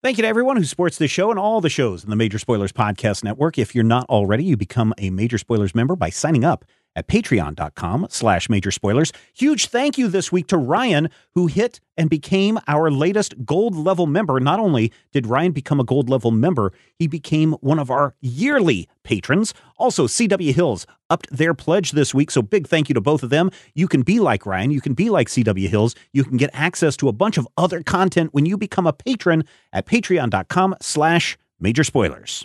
Thank you to everyone who supports this show and all the shows in the Major Spoilers Podcast Network. If you're not already, you become a Major Spoilers member by signing up at patreon.com/Major Spoilers. Huge thank you this week to Ryan, who hit and became our latest gold level member. Not only did Ryan become a gold level member, he became one of our yearly patrons. Also, C.W. Hills upped their pledge this week, so big thank you to both of them. You can be like Ryan. You can be like C.W. Hills. You can get access to a bunch of other content when you become a patron at patreon.com/Major Spoilers.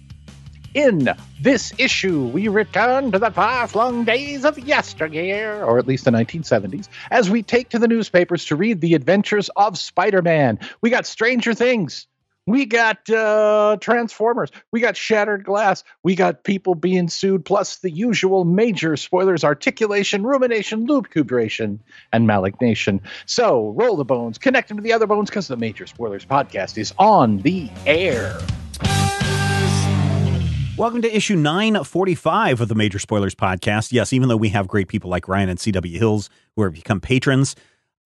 In this issue, we return to the far-flung days of yesteryear, or at least the 1970s, as we take to the newspapers to read the adventures of Spider-Man. We got Stranger Things. We got Transformers. We got Shattered Glass. We got people being sued, plus the usual major spoilers, articulation, rumination, lucuberation, and malignation. So roll the bones, connect them to the other bones, because the Major Spoilers Podcast is on the air. Welcome to issue 945 of the Major Spoilers Podcast. Yes, even though we have great people like Ryan and C.W. Hills who have become patrons,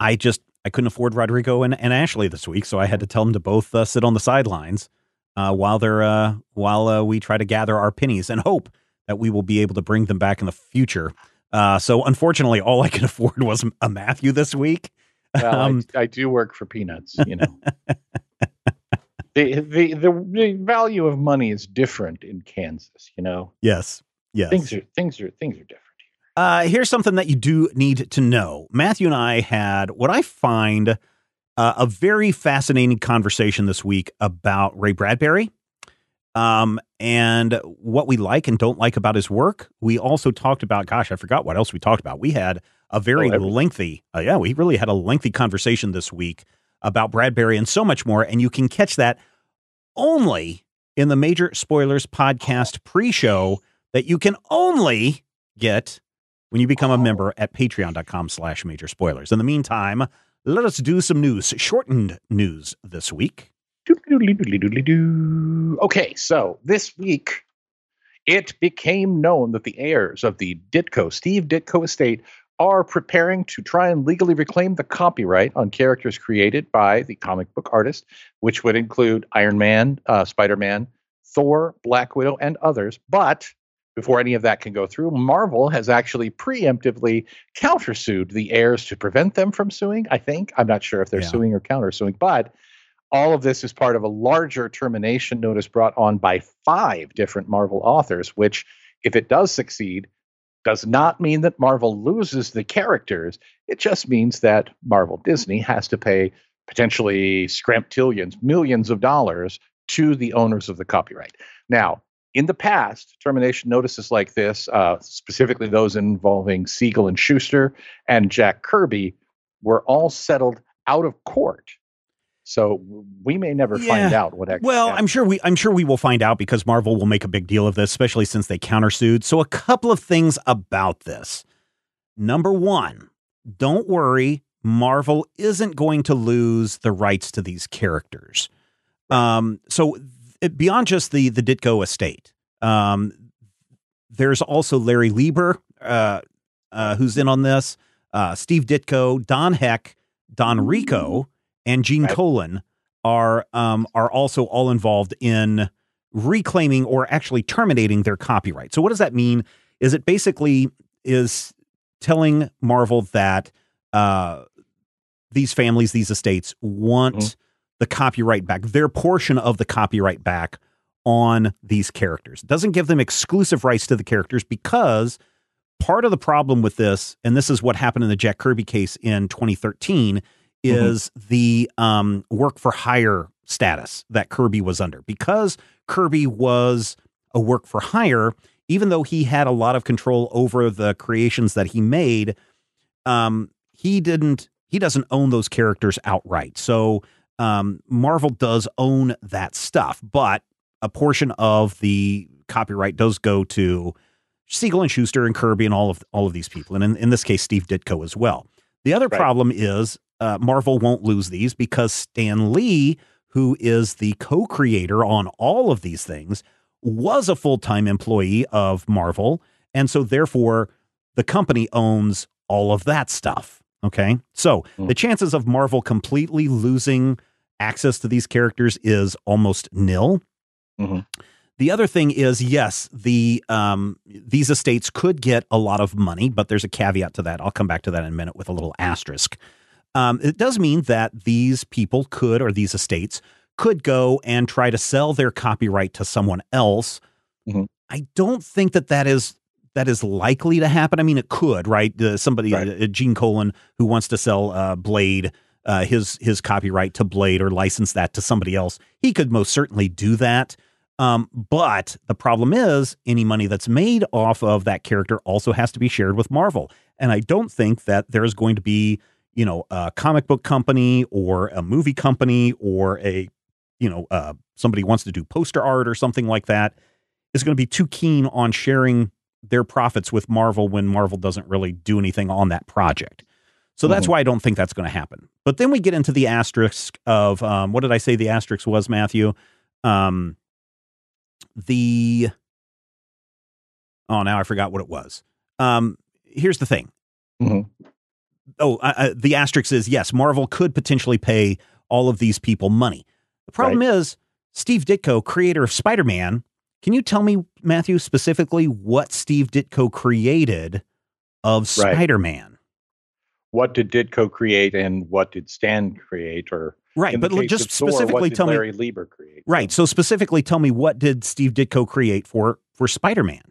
I couldn't afford Rodrigo and Ashley this week, so I had to tell them to both sit on the sidelines while we try to gather our pennies and hope that we will be able to bring them back in the future. So unfortunately, all I could afford was a Matthew this week. Well, I do work for peanuts, you know. The value of money is different in Kansas, you know? Yes. Things are different. Here's something that you do need to know. Matthew and I had what I find a very fascinating conversation this week about Ray Bradbury and what we like and don't like about his work. We also talked about, gosh, I forgot what else we talked about. We had a very lengthy conversation this week about Bradbury and so much more, and you can catch that only in the Major Spoilers Podcast pre-show that you can only get when you become a member at patreon.com/Major Spoilers. In the meantime, let us do some news, shortened news this week. Okay, so this week it became known that the heirs of the Steve Ditko estate are preparing to try and legally reclaim the copyright on characters created by the comic book artist, which would include Iron Man, Spider-Man, Thor, Black Widow, and others. But before any of that can go through, Marvel has actually preemptively countersued the heirs to prevent them from suing, I think. I'm not sure if they're suing or countersuing, but all of this is part of a larger termination notice brought on by 5 different Marvel authors, which, if it does succeed, does not mean that Marvel loses the characters. It just means that Marvel Disney has to pay potentially scramptillions, millions of dollars to the owners of the copyright. Now, in the past, termination notices like this, specifically those involving Siegel and Schuster and Jack Kirby, were all settled out of court. So we may never find out what actually happened. I'm sure we will find out, because Marvel will make a big deal of this, especially since they countersued. So a couple of things about this. Number one, don't worry. Marvel isn't going to lose the rights to these characters. So beyond just the Ditko estate, there's also Larry Lieber, who's in on this, Steve Ditko, Don Heck, Don Rico, and Gene Colan are also all involved in reclaiming or actually terminating their copyright. So what does that mean? Is it basically is telling Marvel that these families, these estates, want the copyright back, their portion of the copyright back on these characters. It doesn't give them exclusive rights to the characters, because part of the problem with this, and this is what happened in the Jack Kirby case in 2013, is the work for hire status that Kirby was under. Because Kirby was a work for hire, even though he had a lot of control over the creations that he made, he doesn't own those characters outright. So Marvel does own that stuff, but a portion of the copyright does go to Siegel and Schuster and Kirby and all of these people. And in this case, Steve Ditko as well. The other problem is Marvel won't lose these because Stan Lee, who is the co-creator on all of these things, was a full-time employee of Marvel. And so therefore the company owns all of that stuff. Okay. So the chances of Marvel completely losing access to these characters is almost nil. Mm-hmm. The other thing is, yes, these estates could get a lot of money, but there's a caveat to that. I'll come back to that in a minute with a little asterisk. It does mean that these people could, or these estates could go and try to sell their copyright to someone else. Mm-hmm. I don't think that is likely to happen. I mean, it could, right? Somebody, Gene Colan, who wants to sell Blade, his copyright to Blade or license that to somebody else. He could most certainly do that. But the problem is any money that's made off of that character also has to be shared with Marvel. And I don't think that there's going to be, a comic book company or a movie company or somebody wants to do poster art or something like that is going to be too keen on sharing their profits with Marvel when Marvel doesn't really do anything on that project. So that's why I don't think that's going to happen. But then we get into the asterisk of, what did I say the asterisk was, Matthew? Now I forgot what it was. Here's the thing. Mm-hmm. The asterisk is, yes, Marvel could potentially pay all of these people money. The problem is Steve Ditko, creator of Spider-Man. Can you tell me, Matthew, specifically what Steve Ditko created of Spider-Man? What did Ditko create and what did Stan create? Or but just specifically tell me. Larry Lieber create. Right. So specifically tell me, what did Steve Ditko create for Spider-Man?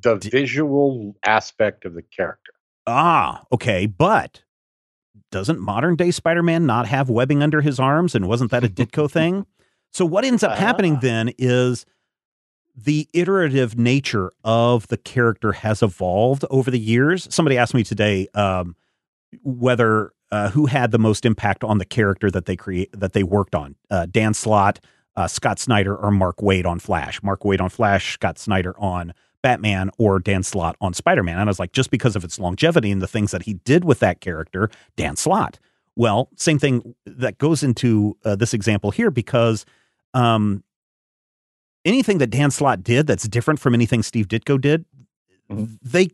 The visual aspect of the character. Ah, okay. But doesn't modern day Spider-Man not have webbing under his arms? And wasn't that a Ditko thing? So what ends up happening then is the iterative nature of the character has evolved over the years. Somebody asked me today, whether, who had the most impact on the character that they worked on, Dan Slott, Scott Snyder, or Mark Waid on Flash, Scott Snyder on Batman, or Dan Slott on Spider-Man. And I was like, just because of its longevity and the things that he did with that character, Dan Slott. Well, same thing that goes into this example here, because anything that Dan Slott did that's different from anything Steve Ditko did, the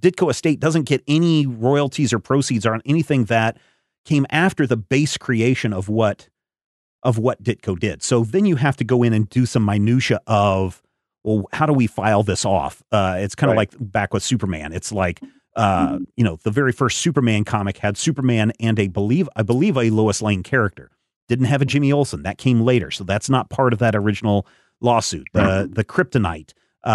Ditko estate doesn't get any royalties or proceeds on anything that came after the base creation of what Ditko did. So then you have to go in and do some minutia of, well, how do we file this off? It's kind of like back with Superman. It's like, the very first Superman comic had Superman and I believe a Lois Lane character. Didn't have a Jimmy Olsen. That came later. So that's not part of that original lawsuit. The kryptonite,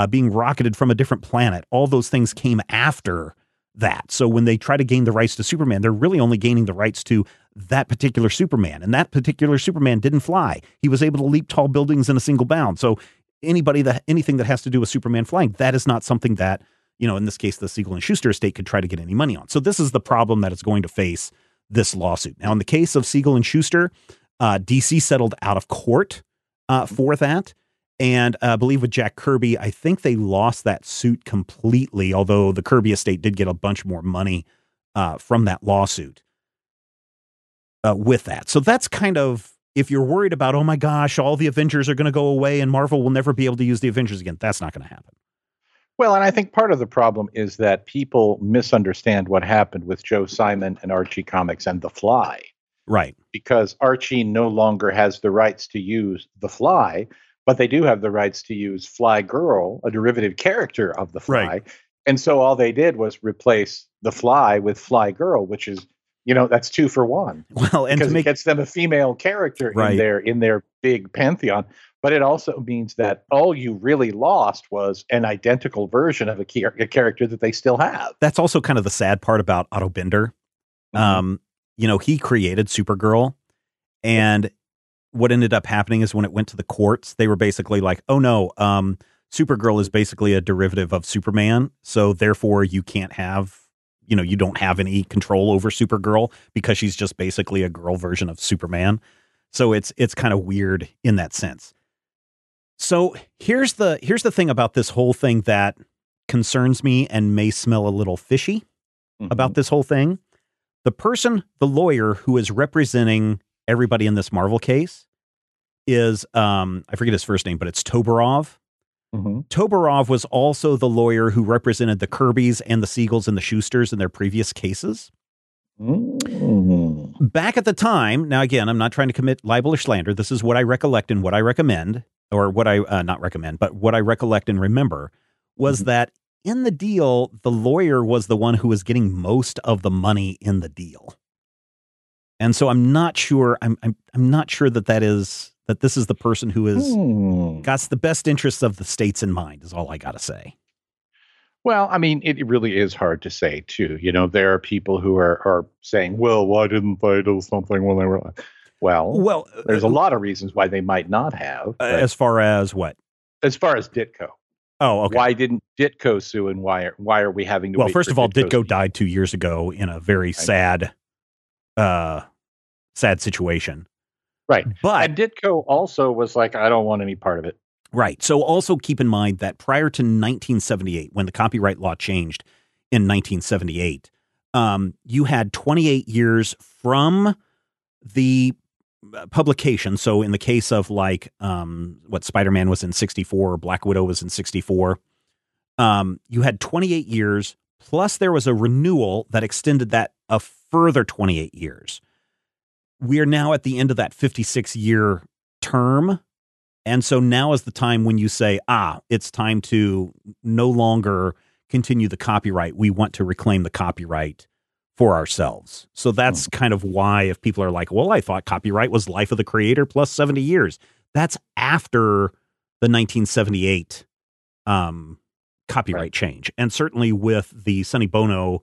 being rocketed from a different planet. All those things came after that. So when they try to gain the rights to Superman, they're really only gaining the rights to that particular Superman. And that particular Superman didn't fly. He was able to leap tall buildings in a single bound. So anything that has to do with Superman flying, that is not something that, in this case, the Siegel and Schuster estate could try to get any money on. So this is the problem that it's going to face this lawsuit. Now, in the case of Siegel and Schuster, DC settled out of court for that. And I believe with Jack Kirby, I think they lost that suit completely, although the Kirby estate did get a bunch more money from that lawsuit with that. So that's kind of, if you're worried about, oh my gosh, all the Avengers are going to go away and Marvel will never be able to use the Avengers again, that's not going to happen. Well, and I think part of the problem is that people misunderstand what happened with Joe Simon and Archie Comics and The Fly. Right. Because Archie no longer has the rights to use The Fly, but they do have the rights to use Fly Girl, a derivative character of The Fly. Right. And so all they did was replace The Fly with Fly Girl, which is, that's 2 for 1. Well, and because it gets them a female character in their big pantheon. But it also means that all you really lost was an identical version of a character that they still have. That's also kind of the sad part about Otto Binder. Mm-hmm. He created Supergirl, and what ended up happening is when it went to the courts, they were basically like, oh no, Supergirl is basically a derivative of Superman. So therefore you can't have, you don't have any control over Supergirl because she's just basically a girl version of Superman. So it's kind of weird in that sense. So here's the thing about this whole thing that concerns me and may smell a little fishy about this whole thing. The person, the lawyer who is representing everybody in this Marvel case is, I forget his first name, but it's Toborov. Toborov was also the lawyer who represented the Kirbys and the Siegels and the Schusters in their previous cases. Back at the time, now again, I'm not trying to commit libel or slander. This is what I recollect and what I recommend, or what I, not recommend, but what I recollect and remember was that in the deal, the lawyer was the one who was getting most of the money in the deal. And so I'm not sure, I'm not sure that that is, that this is the person who is got the best interests of the states in mind, is all I got to say. Well, I mean, it really is hard to say too. You know, there are people who are saying, well, why didn't they do something when they were, well, there's a lot of reasons why they might not have. As far as what? As far as Ditko. Oh, okay. Why didn't Ditko sue, and why are we having to? Well, wait, first of all, Ditko died 2 years ago in a very sad situation. Right. But and Ditko also was like, I don't want any part of it. Right. So also keep in mind that prior to 1978, when the copyright law changed in 1978, you had 28 years from the publication. So in the case of like what Spider-Man was in 1964, Black Widow was in 1964. You had 28 years, plus there was a renewal that extended that a further 28 years. We are now at the end of that 56-year term. And so now is the time when you say, it's time to no longer continue the copyright. We want to reclaim the copyright for ourselves. So that's kind of why, if people are like, well, I thought copyright was life of the creator plus 70 years. That's after the 1978 copyright change. And certainly with the Sonny Bono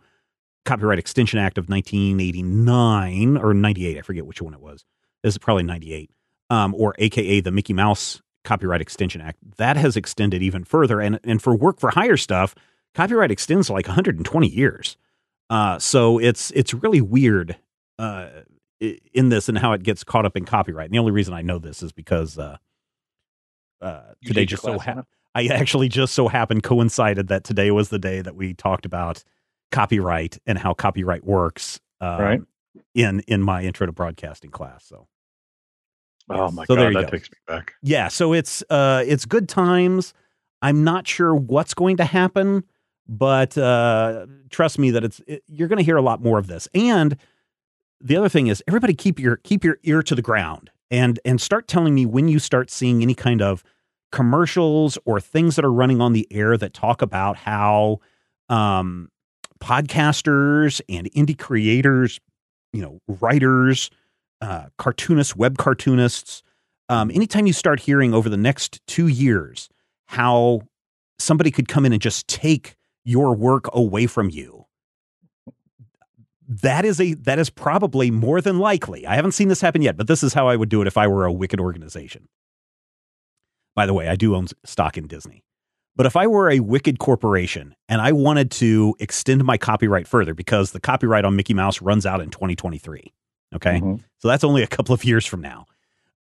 Copyright Extension Act of 1989 or 98, I forget which one it was. This is probably 98. Or AKA the Mickey Mouse Copyright Extension Act, that has extended even further. And for work for hire stuff, copyright extends like 120 years. So it's really weird in this and how it gets caught up in copyright. And the only reason I know this is because today just so happened. I actually just so happened coincided that today was the day that we talked about copyright and how copyright works in my intro to broadcasting class. So. Oh my God, that takes me back. Yeah, so it's good times. I'm not sure what's going to happen, but trust me that you're going to hear a lot more of this. And the other thing is, everybody keep your ear to the ground and start telling me when you start seeing any kind of commercials or things that are running on the air that talk about how podcasters and indie creators, you know, writers, cartoonists, web cartoonists, anytime you start hearing over the next 2 years how somebody could come in and just take your work away from you, that is probably more than likely. I haven't seen this happen yet, but this is how I would do it if I were a wicked organization. By the way, I do own stock in Disney. But if I were a wicked corporation and I wanted to extend my copyright further, because the copyright on Mickey Mouse runs out in 2023. Okay. So that's only a couple of years from now.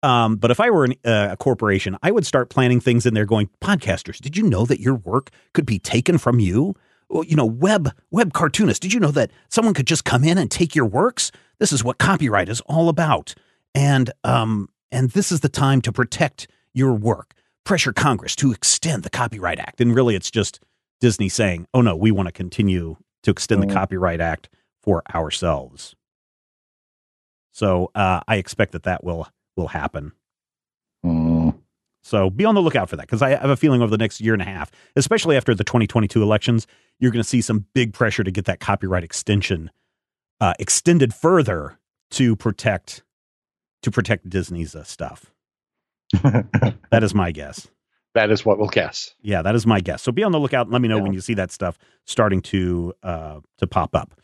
But if I were a corporation, I would start planning things in there going, podcasters, did you know that your work could be taken from you? Well, you know, web cartoonists, did you know that someone could just come in and take your works? This is what copyright is all about. And this is the time to protect your work. Pressure Congress to extend the Copyright Act. And really it's just Disney saying, oh no, we want to continue to extend the Copyright Act for ourselves. So I expect that will happen. So be on the lookout for that, because I have a feeling over the next year and a half, especially after the 2022 elections, you're going to see some big pressure to get that copyright extension extended further to protect Disney's stuff. That is my guess. That is what we'll guess. Yeah, that is my guess. So be on the lookout and let me know when you see that stuff starting to pop up.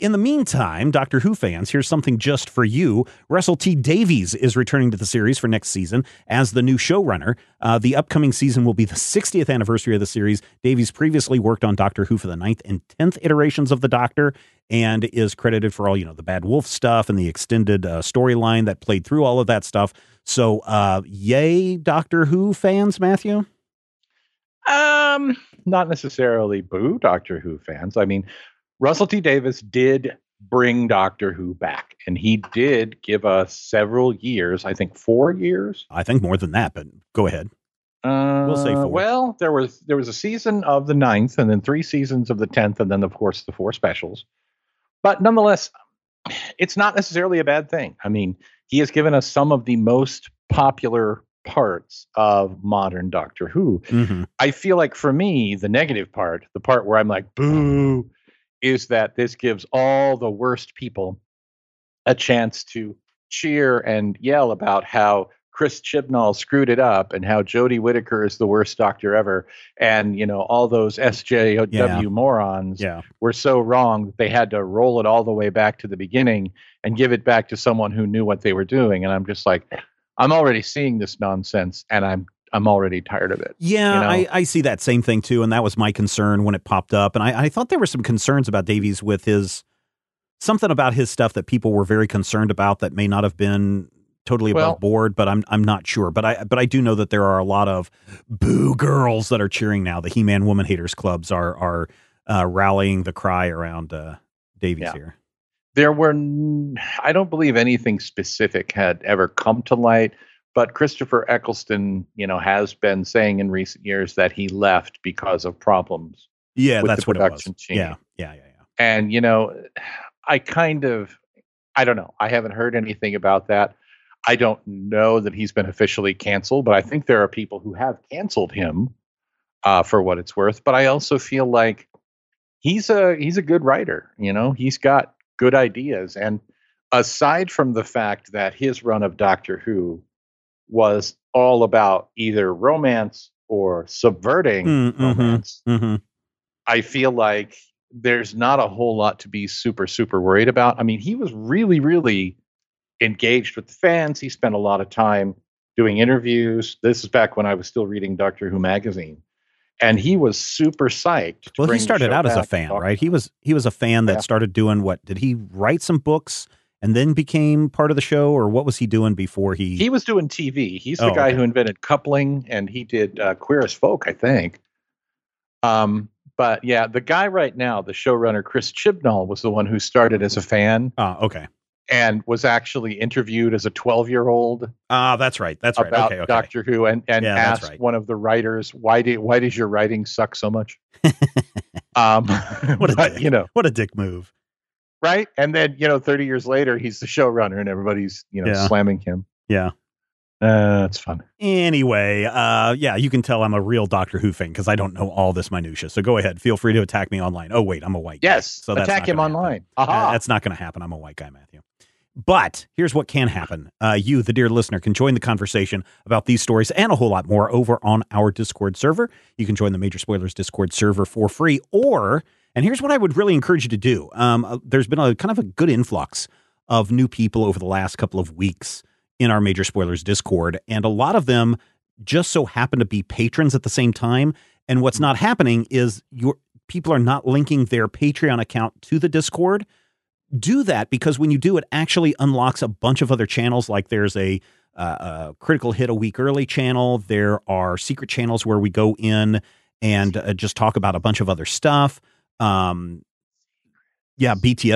In the meantime, Doctor Who fans, here's something just for you. Russell T. Davies is returning to the series for next season as the new showrunner. The upcoming season will be the 60th anniversary of the series. Davies previously worked on Doctor Who for the 9th and 10th iterations of the Doctor, and is credited for all, you know, the Bad Wolf stuff and the extended storyline that played through all of that stuff. So, yay, Doctor Who fans, Matthew? not necessarily boo Doctor Who fans. I mean, Russell T. Davies did bring Doctor Who back, and he did give us several years, I think 4 years. I think more than that, but go ahead. We'll say 4. Well, there was a season of the 9th, and then 3 seasons of the 10th, and then, of course, the 4 specials. But nonetheless, it's not necessarily a bad thing. I mean, he has given us some of the most popular parts of modern Doctor Who. Mm-hmm. I feel like, for me, the negative part, the part where I'm like, boo, is that this gives all the worst people a chance to cheer and yell about how Chris Chibnall screwed it up and how Jodie Whittaker is the worst doctor ever. And, you know, all those SJW morons were so wrong that they had to roll it all the way back to the beginning and give it back to someone who knew what they were doing. And I'm just like, I'm already seeing this nonsense and I'm already tired of it. Yeah, you know? I see that same thing, too. And that was my concern when it popped up. And I thought there were some concerns about Davies with his something about his stuff that people were very concerned about that may not have been totally above board, but I'm not sure. But I do know that there are a lot of boo girls that are cheering now. The He-Man Woman Haters clubs are rallying the cry around Davies here. There were, I don't believe anything specific had ever come to light, but Christopher Eccleston, you know, has been saying in recent years that he left because of problems. Yeah, that's what it was. Yeah. And, you know, I don't know. I haven't heard anything about that. I don't know that he's been officially canceled, but I think there are people who have canceled him for what it's worth. But I also feel like he's a good writer. You know, he's got good ideas. And aside from the fact that his run of Doctor Who was all about either romance or subverting romance, I feel like there's not a whole lot to be super, super worried about. I mean, he was really, really engaged with the fans. He spent a lot of time doing interviews. This is back when I was still reading Doctor Who magazine, and he was super psyched. Well, he started out as a fan, right? He was a fan that started doing what? Did he write some books and then became part of the show, or what was he doing before he? He was doing TV. He's the guy who invented coupling, and he did Queer as Folk, I think. But yeah, the guy right now, the showrunner Chris Chibnall, was the one who started as a fan. Okay. And was actually interviewed as a 12-year-old. That's right. That's right. About Doctor Who, and asked one of the writers, why does your writing suck so much? What a dick move. Right. And then, you know, 30 years later, he's the showrunner and everybody's, you know, slamming him. Yeah. That's fun. Anyway. You can tell I'm a real Doctor Who fan because I don't know all this minutia. So go ahead. Feel free to attack me online. Oh, wait, I'm a white guy. Yes. So attack him online. That's not going to happen. I'm a white guy, Matthew. But here's what can happen. You, the dear listener, can join the conversation about these stories and a whole lot more over on our Discord server. You can join the Major Spoilers Discord server for free. Or, and here's what I would really encourage you to do. There's been a kind of a good influx of new people over the last couple of weeks in our Major Spoilers Discord. And a lot of them just so happen to be patrons at the same time. And what's not happening is people are not linking their Patreon account to the Discord. Do that, because when you do, it actually unlocks a bunch of other channels. Like there's a Critical Hit a week early channel. There are secret channels where we go in and just talk about a bunch of other stuff. BTS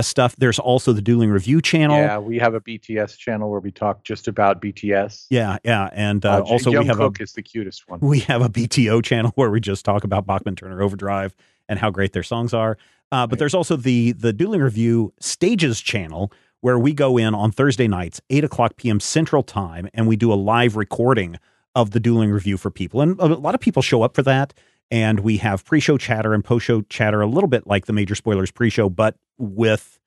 stuff. There's also the Dueling Review channel. Yeah, we have a BTS channel where we talk just about BTS. Yeah. And also we have Cook is the cutest one. We have a BTO channel where we just talk about Bachman Turner Overdrive and how great their songs are. But there's also the Dueling Review Stages channel, where we go in on Thursday nights, 8 o'clock p.m. Central Time, and we do a live recording of the Dueling Review for people. And a lot of people show up for that. And we have pre-show chatter and post-show chatter, a little bit like the Major Spoilers pre-show, but with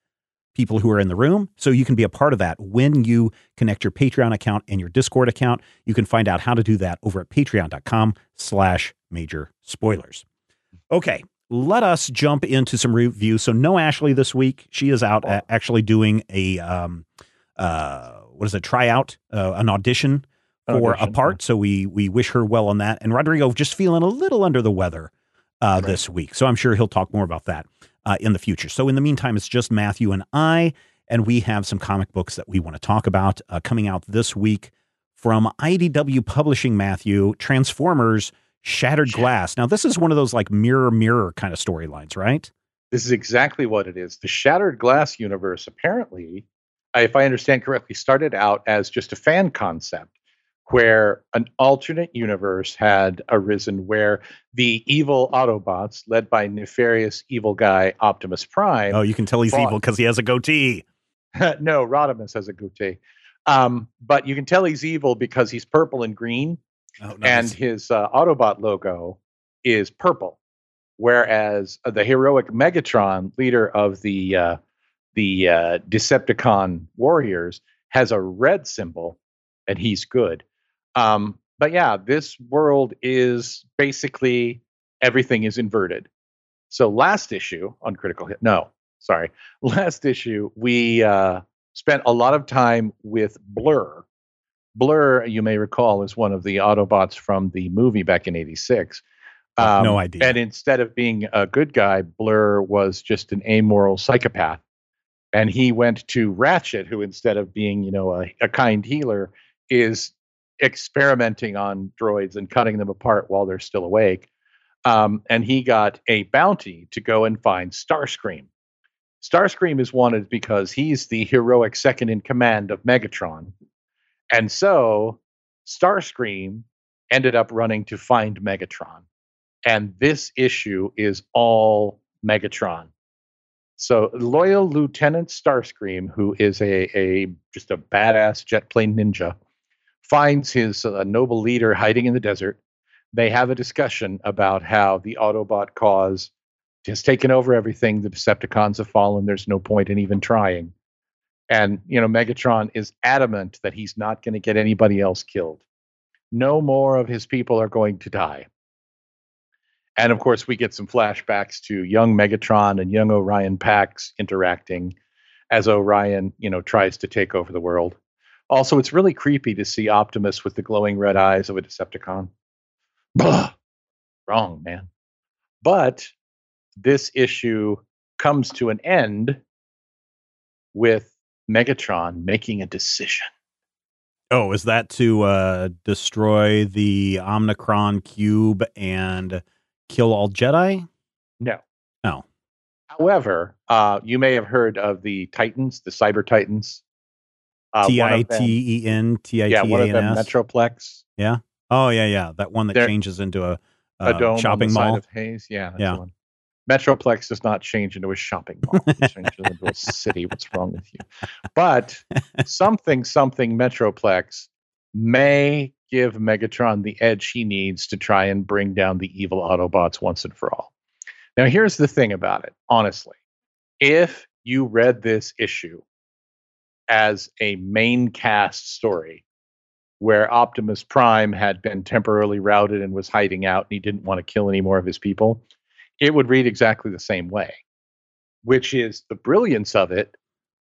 people who are in the room. So you can be a part of that when you connect your Patreon account and your Discord account. You can find out how to do that over at patreon.com/Major Spoilers. Okay. Let us jump into some reviews. So no Ashley this week. She is out actually doing an audition for a part. So we wish her well on that. And Rodrigo just feeling a little under the weather this week. So I'm sure he'll talk more about that in the future. So in the meantime, it's just Matthew and I, and we have some comic books that we want to talk about coming out this week from IDW Publishing, Matthew. Transformers Shattered Glass. Now, this is one of those like mirror, mirror kind of storylines, right? This is exactly what it is. The Shattered Glass universe, apparently, if I understand correctly, started out as just a fan concept where an alternate universe had arisen where the evil Autobots, led by nefarious evil guy Optimus Prime. Oh, you can tell he's evil because he has a goatee. No, Rodimus has a goatee. But you can tell he's evil because he's purple and green. Oh, nice. And his Autobot logo is purple. Whereas the heroic Megatron, leader of the Decepticon warriors, has a red symbol, and he's good. But yeah, this world is basically everything is inverted. So last issue on Critical Hit, last issue, we spent a lot of time with Blur. Blur, you may recall, is one of the Autobots from the movie back in '86. No idea. And instead of being a good guy, Blur was just an amoral psychopath. And he went to Ratchet, who instead of being, a kind healer, is experimenting on droids and cutting them apart while they're still awake. And he got a bounty to go and find Starscream. Starscream is wanted because he's the heroic second in command of Megatron. And so Starscream ended up running to find Megatron. And this issue is all Megatron. So loyal Lieutenant Starscream, who is just a badass jet plane ninja, finds his noble leader hiding in the desert. They have a discussion about how the Autobot cause has taken over everything. The Decepticons have fallen. There's no point in even trying. And, Megatron is adamant that he's not going to get anybody else killed. No more of his people are going to die. And, of course, we get some flashbacks to young Megatron and young Orion Pax interacting as Orion, tries to take over the world. Also, it's really creepy to see Optimus with the glowing red eyes of a Decepticon. Bah! Wrong, man. But this issue comes to an end with Megatron making a decision. Oh, is that to destroy the Omnicron cube and kill all Jedi? No. No. However, you may have heard of the Titans, the Cyber Titans. TITEN. Yeah, one of them, Metroplex. Yeah. Oh, yeah, yeah. That one that changes into a dome shopping mall. Side of Hayes. Yeah. That's the one. Metroplex does not change into a shopping mall. It changes into a city. What's wrong with you? But something Metroplex may give Megatron the edge he needs to try and bring down the evil Autobots once and for all. Now, here's the thing about it. Honestly, if you read this issue as a main cast story where Optimus Prime had been temporarily routed and was hiding out and he didn't want to kill any more of his people, it would read exactly the same way, which is the brilliance of it,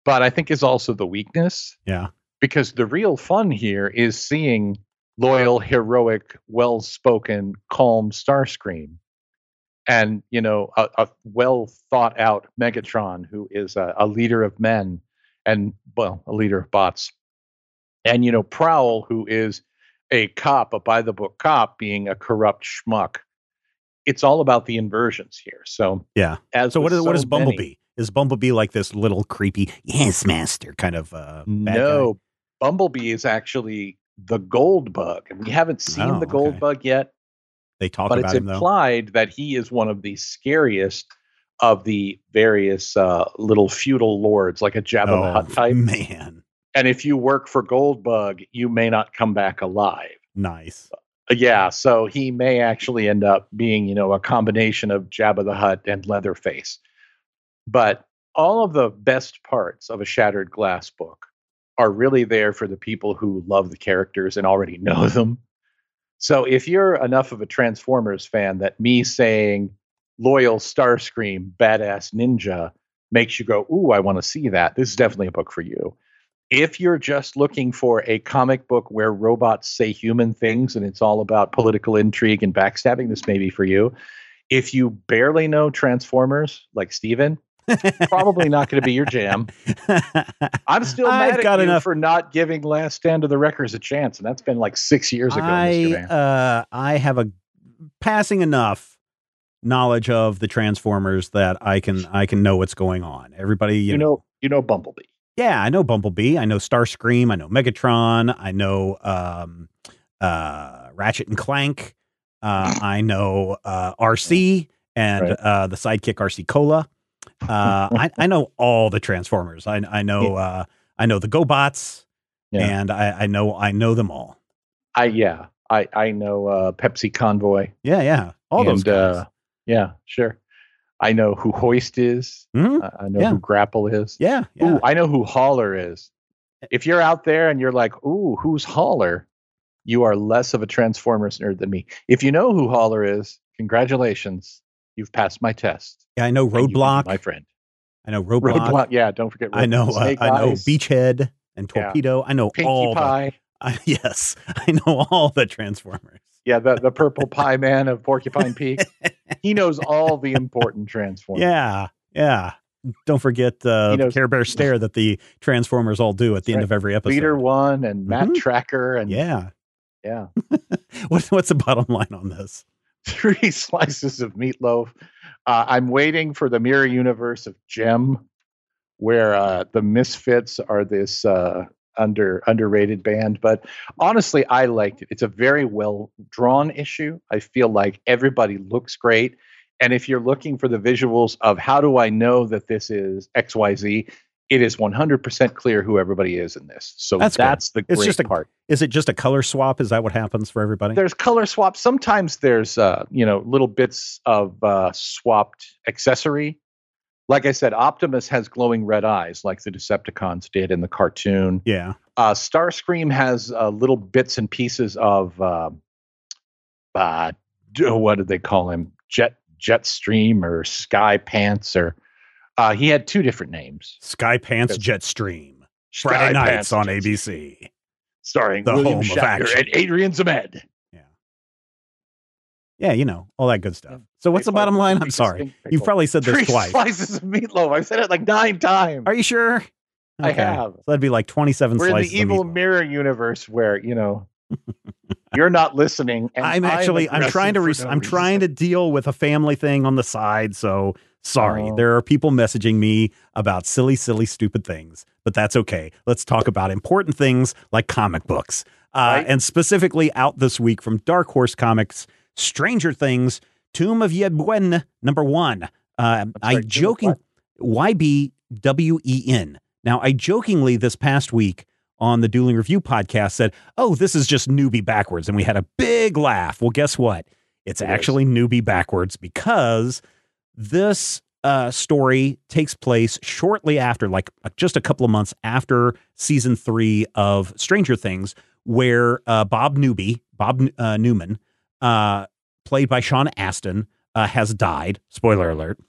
but I think is also the weakness. Yeah. Because the real fun here is seeing loyal, heroic, well-spoken, calm Starscream and, a well-thought-out Megatron who is a leader of men and, well, a leader of bots. And, Prowl, who is a cop, a by-the-book cop, being a corrupt schmuck. It's all about the inversions here. So, yeah. What is Bumblebee? Is Bumblebee like this little creepy, yes, master kind of bad guy? Bumblebee is actually the Goldbug. And we haven't seen the Goldbug yet. They talk about him, though. But it's implied that he is one of the scariest of the various little feudal lords, like a Jabba the Hutt type. Man. And if you work for Goldbug, you may not come back alive. Nice. Yeah, so he may actually end up being, a combination of Jabba the Hutt and Leatherface. But all of the best parts of a Shattered Glass book are really there for the people who love the characters and already know them. So if you're enough of a Transformers fan that me saying loyal Starscream, badass ninja, makes you go, ooh, I want to see that, this is definitely a book for you. If you're just looking for a comic book where robots say human things and it's all about political intrigue and backstabbing, this may be for you. If you barely know Transformers, like Steven, it's probably not going to be your jam. I'm still mad at you for not giving Last Stand of the Wreckers a chance, and that's been like 6 years ago, Mr. Man. I have a passing enough knowledge of the Transformers that I can know what's going on. Everybody, you know Bumblebee. Yeah, I know Bumblebee. I know Starscream. I know Megatron. I know Ratchet and Clank. I know RC and right. The sidekick RC Cola. I know all the Transformers. I know the GoBots, yeah. And I know them all. I know Pepsi Convoy. Yeah. All those guys. Yeah, sure. I know who Hoist is. Mm-hmm. I know who Grapple is. Yeah. Ooh, I know who Holler is. If you're out there and you're like, ooh, who's Holler? You are less of a Transformers nerd than me. If you know who Holler is, congratulations. You've passed my test. Yeah, I know Roadblock. My friend. I know Roadblock. Yeah, don't forget Roadblock. I know Beachhead and Torpedo. Yeah. I know Pinkie all Pie. Yes, I know all the Transformers. Yeah, the purple pie man of Porcupine Peak. He knows all the important Transformers. Yeah. Don't forget the Care Bear stare that the Transformers all do at the end of every episode. Leader One and Matt Tracker. And Yeah. What's the bottom line on this? 3 slices of meatloaf. I'm waiting for the mirror universe of Gem, where the Misfits are this underrated band. But honestly, I liked it. It's a very well drawn issue. I feel like everybody looks great. And if you're looking for the visuals of how do I know that this is XYZ, it is 100% clear who everybody is in this. So that's the great part. Is it just a color swap? Is that what happens for everybody? There's color swap. Sometimes there's, little bits of swapped accessory. Like I said, Optimus has glowing red eyes like the Decepticons did in the cartoon. Yeah. Starscream has little bits and pieces of, what did they call him? Jetstream or Sky Pants or... he had 2 different names. Sky Pants Jetstream. Friday nights on ABC. Starring the William Shatner and Adrian Zemed. Yeah. Yeah, all that good stuff. So what's the bottom line? I'm sorry. You've probably said this 3 twice. 3 slices of meatloaf. I've said it like 9 times. Are you sure? Okay. I have. So that'd be like 27 slices of meatloaf. We're in the evil mirror universe where, you're not listening. And I'm trying to deal with a family thing on the side. So sorry, there are people messaging me about silly, silly, stupid things, but that's okay. Let's talk about important things like comic books, and specifically out this week from Dark Horse Comics, Stranger Things, Tomb of Yebwen, #1. I joking, YBWEN. Now I jokingly this past week on the Dueling Review podcast said, oh, this is just newbie backwards. And we had a big laugh. Well, guess what? It's actually newbie backwards because this story takes place shortly after, like just a couple of months after season 3 of Stranger Things, where Bob Newman, played by Sean Astin, has died. Spoiler alert.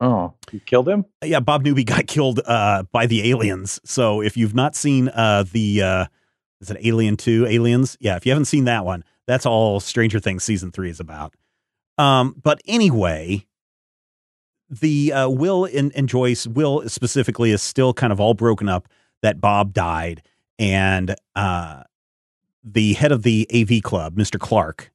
Oh, you killed him? Yeah, Bob Newby got killed by the aliens. So if you've not seen is it Alien 2? Aliens? Yeah, if you haven't seen that one, that's all Stranger Things Season 3 is about. But anyway, the Will and Joyce, Will specifically, is still kind of all broken up that Bob died. And the head of the AV club, Mr. Clark,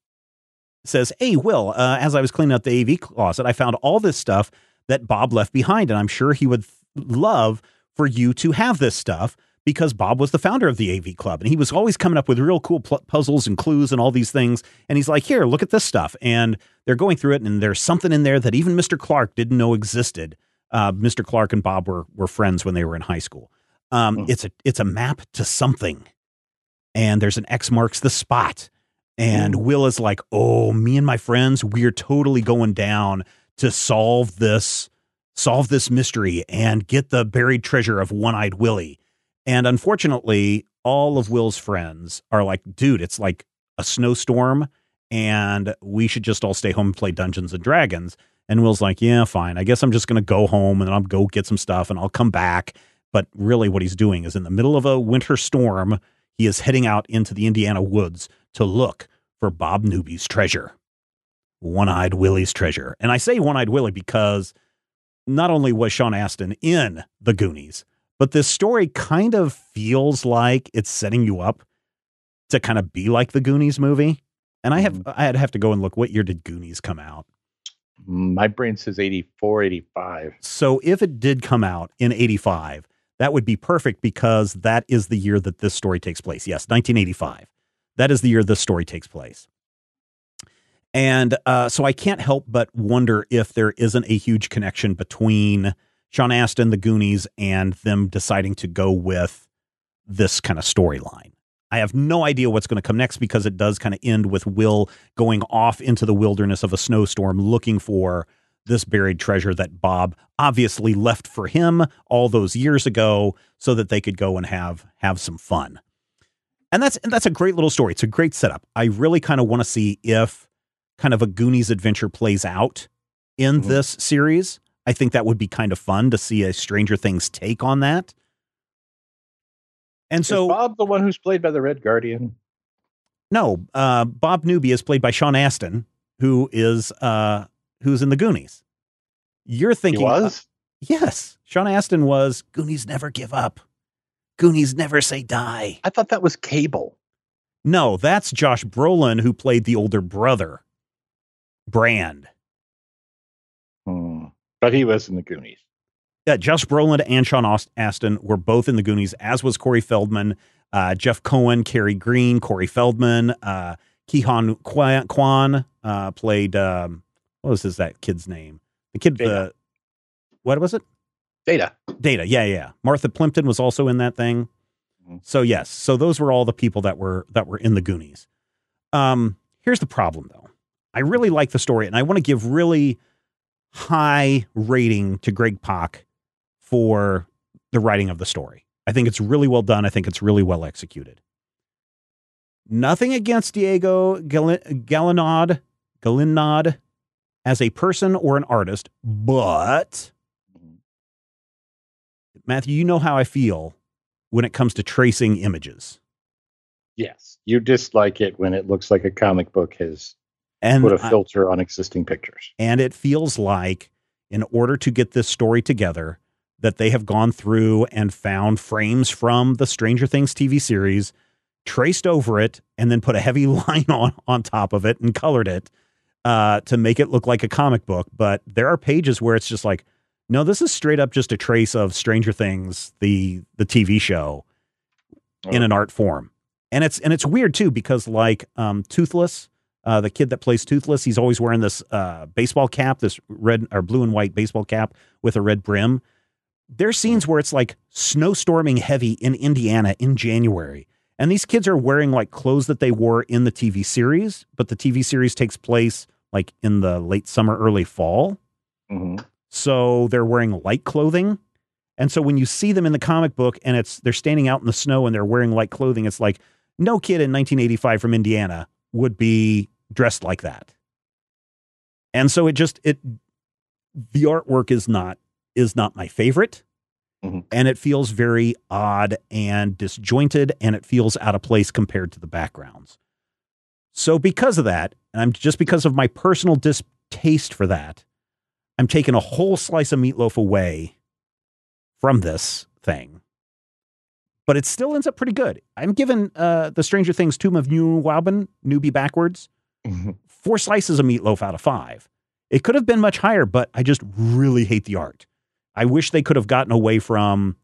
says, hey, Will, as I was cleaning out the AV closet, I found all this stuff that Bob left behind. And I'm sure he would love for you to have this stuff because Bob was the founder of the AV Club. And he was always coming up with real cool puzzles and clues and all these things. And he's like, here, look at this stuff. And they're going through it. And there's something in there that even Mr. Clark didn't know existed. Mr. Clark and Bob were friends when they were in high school. It's a map to something. And there's an X marks the spot. And Will is like, oh, me and my friends, we're totally going down to solve this mystery and get the buried treasure of One-Eyed Willie. And unfortunately, all of Will's friends are like, dude, it's like a snowstorm and we should just all stay home and play Dungeons and Dragons. And Will's like, yeah, fine. I guess I'm just going to go home and I'll go get some stuff and I'll come back. But really what he's doing is in the middle of a winter storm, he is heading out into the Indiana woods to look for Bob Newby's treasure. One-Eyed Willie's treasure. And I say One-Eyed Willie because not only was Sean Astin in The Goonies, but this story kind of feels like it's setting you up to kind of be like the Goonies movie. And I'd have to go and look, what year did Goonies come out? My brain says 84, 85. So if it did come out in 85, that would be perfect because that is the year that this story takes place. Yes, 1985. That is the year this story takes place. And so I can't help but wonder if there isn't a huge connection between Sean Astin, the Goonies, and them deciding to go with this kind of storyline. I have no idea what's going to come next because it does kind of end with Will going off into the wilderness of a snowstorm looking for this buried treasure that Bob obviously left for him all those years ago so that they could go and have some fun. And that's a great little story. It's a great setup. I really kind of want to see if kind of a Goonies adventure plays out in this series. I think that would be kind of fun to see a Stranger Things take on that. And so, is Bob the one who's played by the Red Guardian? No, Bob Newby is played by Sean Astin, who is who's in the Goonies. You're thinking he was? Yes, Sean Astin was Goonies never give up. Goonies never say die. I thought that was Cable. No, that's Josh Brolin, who played the older brother, Brand. But he was in the Goonies. Yeah, Josh Brolin and Sean Astin were both in the Goonies, as was Corey Feldman, Jeff Cohen, Cary Green, Corey Feldman, Kihan Kwan played, what was that kid's name? The kid, what was it? Data. Yeah. Martha Plimpton was also in that thing. So yes, so those were all the people that were in the Goonies. Here's the problem, though. I really like the story, and I want to give really high rating to Greg Pak for the writing of the story. I think it's really well done. I think it's really well executed. Nothing against Diego Gallinod as a person or an artist, but Matthew, you know how I feel when it comes to tracing images. Yes. You dislike it when it looks like a comic book has put a filter on existing pictures. And it feels like, in order to get this story together, that they have gone through and found frames from the Stranger Things TV series, traced over it, and then put a heavy line on top of it and colored it to make it look like a comic book. But there are pages where it's just like, no, this is straight up just a trace of Stranger Things, the TV show, in an art form. And it's weird, too, because like Toothless, the kid that plays Toothless, he's always wearing this baseball cap, this red or blue and white baseball cap with a red brim. There's scenes where it's like snowstorming heavy in Indiana in January. And these kids are wearing like clothes that they wore in the TV series. But the TV series takes place like in the late summer, early fall. Mm-hmm. So they're wearing light clothing. And so when you see them in the comic book and they're standing out in the snow and they're wearing light clothing, it's like no kid in 1985 from Indiana would be dressed like that. And so the artwork is not my favorite. Mm-hmm. And it feels very odd and disjointed, and it feels out of place compared to the backgrounds. So because of that, and because of my personal distaste for that, I'm taking a whole slice of meatloaf away from this thing, but it still ends up pretty good. I'm giving the Stranger Things Tomb of Nuwauban, newbie backwards, 4 slices of meatloaf out of 5. It could have been much higher, but I just really hate the art. I wish they could have gotten away from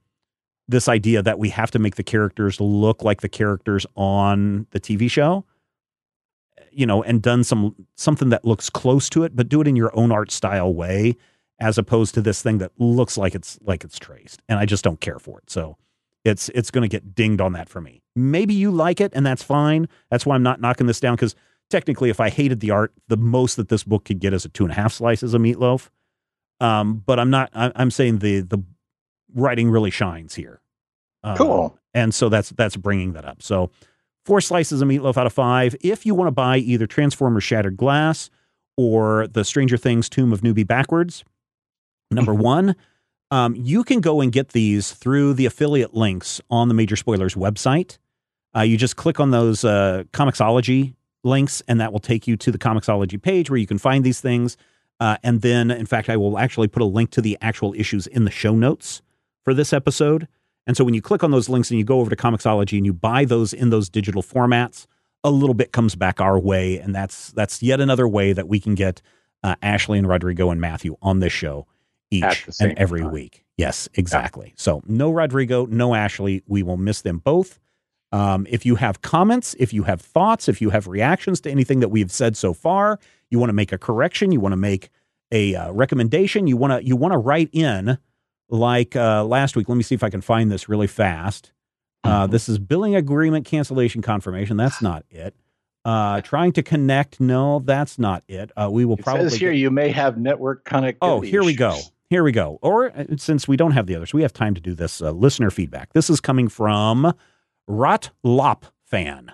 this idea that we have to make the characters look like the characters on the TV show, you know, and done something that looks close to it, but do it in your own art style way, as opposed to this thing that looks like it's traced. And I just don't care for it. So it's going to get dinged on that for me. Maybe you like it, and that's fine. That's why I'm not knocking this down. 'Cause technically, if I hated the art, the most that this book could get is a 2.5 slices of meatloaf. But I'm saying the writing really shines here. Cool. And so that's bringing that up. So 4 slices of meatloaf out of 5. If you want to buy either Transformers Shattered Glass or the Stranger Things Tomb of Newbie Backwards, number 1, you can go and get these through the affiliate links on the Major Spoilers website. You just click on those Comixology links, and that will take you to the Comixology page where you can find these things. And then, in fact, I will actually put a link to the actual issues in the show notes for this episode. And so when you click on those links and you go over to Comixology and you buy those in those digital formats, a little bit comes back our way. And that's yet another way that we can get Ashley and Rodrigo and Matthew on this show each and every week. Yes, exactly. Yeah. So no Rodrigo, no Ashley. We will miss them both. If you have comments, if you have thoughts, if you have reactions to anything that we've said so far, you want to make a correction, you want to make a recommendation, you want to write in like last week. Let me see if I can find this really fast. This is billing agreement, cancellation confirmation. That's not it. Trying to connect. No, that's not it. We will probably. It says here you may have network connectivity. Oh, here we go. Here we go. Or since we don't have the others, we have time to do this listener feedback. This is coming from Rotlop Fan.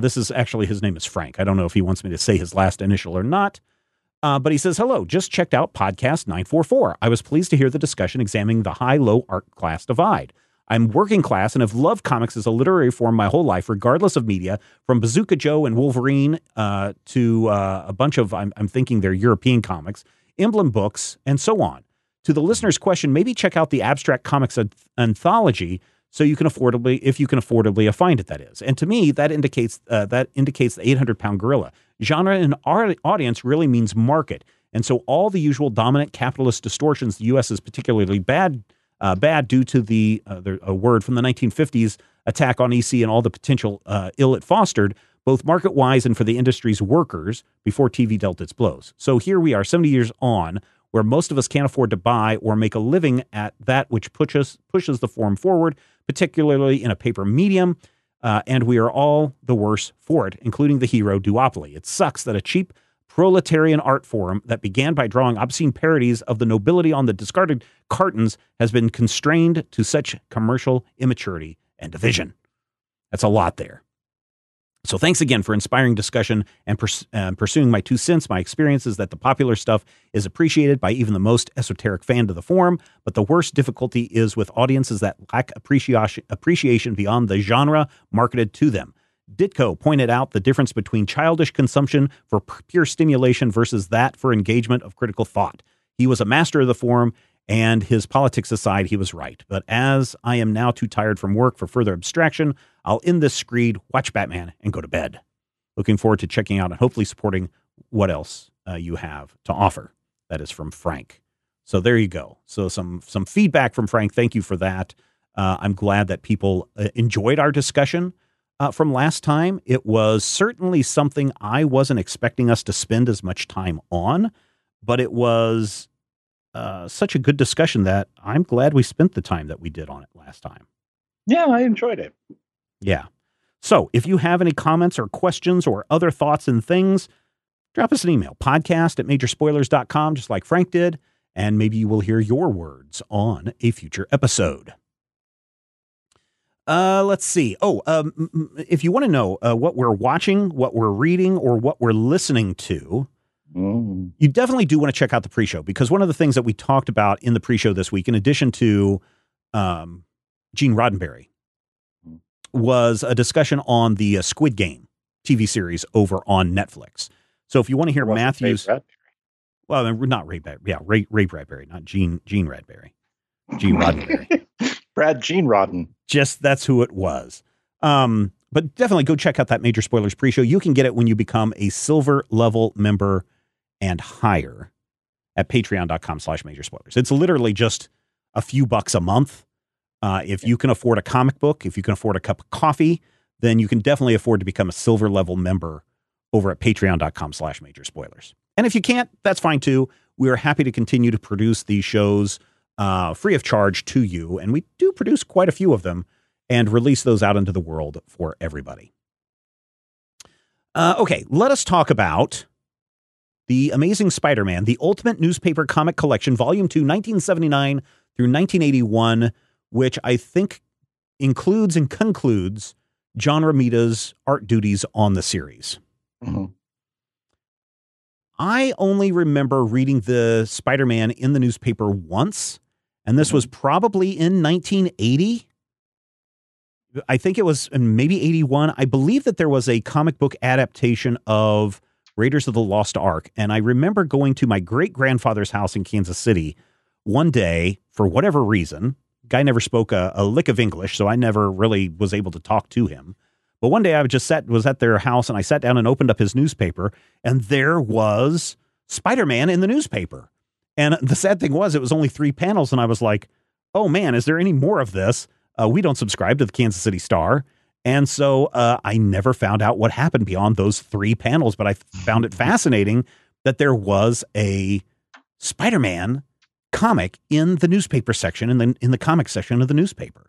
This is actually, his name is Frank. I don't know if he wants me to say his last initial or not. But he says, hello, just checked out podcast 944. I was pleased to hear the discussion examining the high-low art class divide. I'm working class and have loved comics as a literary form my whole life, regardless of media, from Bazooka Joe and Wolverine to a bunch of, I'm thinking they're European comics, emblem books, and so on. To the listener's question, maybe check out the Abstract Comics Anthology so you can affordably, if you can affordably find it, that is. And to me, that indicates the 800-pound gorilla. Genre and audience really means market. And so all the usual dominant capitalist distortions, the U.S. is particularly bad due to a word from the 1950s attack on EC and all the potential ill it fostered, both market-wise and for the industry's workers before TV dealt its blows. So here we are 70 years on, where most of us can't afford to buy or make a living at that which pushes the form forward, particularly in a paper medium, and we are all the worse for it, including the hero duopoly. It sucks that a cheap proletarian art form that began by drawing obscene parodies of the nobility on the discarded cartons has been constrained to such commercial immaturity and division. That's a lot there. So thanks again for inspiring discussion and pursuing my 2 cents. My experience is that the popular stuff is appreciated by even the most esoteric fan to the form, but the worst difficulty is with audiences that lack appreciation beyond the genre marketed to them. Ditko pointed out the difference between childish consumption for pure stimulation versus that for engagement of critical thought. He was a master of the form, and his politics aside, he was right. But as I am now too tired from work for further abstraction, I'll end this screed, watch Batman, and go to bed. Looking forward to checking out and hopefully supporting what else you have to offer. That is from Frank. So there you go. So some feedback from Frank. Thank you for that. I'm glad that people enjoyed our discussion. From last time, it was certainly something I wasn't expecting us to spend as much time on, but it was such a good discussion that I'm glad we spent the time that we did on it last time. Yeah, I enjoyed it. Yeah. So if you have any comments or questions or other thoughts and things, drop us an email, podcast@majorspoilers.com, just like Frank did, and maybe you will hear your words on a future episode. Let's see. If you want to know what we're watching, what we're reading, or what we're listening to, you definitely do want to check out the pre-show, because one of the things that we talked about in the pre-show this week, in addition to Gene Roddenberry, was a discussion on the Squid Game TV series over on Netflix. So if you want to hear Matthew's... Ray Bradbury, not Gene Radberry. Gene Roddenberry. Gene Rodden. Just that's who it was. But definitely go check out that Major Spoilers pre-show. You can get it when you become a silver level member and higher at patreon.com/majorspoilers. It's literally just a few bucks a month. If you can afford a comic book, if you can afford a cup of coffee, then you can definitely afford to become a silver level member over at patreon.com/majorspoilers. And if you can't, that's fine too. We are happy to continue to produce these shows free of charge to you. And we do produce quite a few of them and release those out into the world for everybody. Okay, let us talk about The Amazing Spider-Man, the Ultimate Newspaper Comic Collection, Volume 2, 1979 through 1981, which I think includes and concludes John Romita's art duties on the series. Mm-hmm. I only remember reading the Spider-Man in the newspaper once, and this was probably in 1980. I think it was maybe 81. I believe that there was a comic book adaptation of Raiders of the Lost Ark. And I remember going to my great-grandfather's house in Kansas City one day for whatever reason. Guy never spoke a lick of English, so I never really was able to talk to him. Well, one day I just was at their house, and I sat down and opened up his newspaper, and there was Spider-Man in the newspaper. And the sad thing was, it was only 3 panels, and I was like, oh, man, is there any more of this? We don't subscribe to the Kansas City Star. And so I never found out what happened beyond those 3 panels, but I found it fascinating that there was a Spider-Man comic in the newspaper section, and then in the comic section of the newspaper.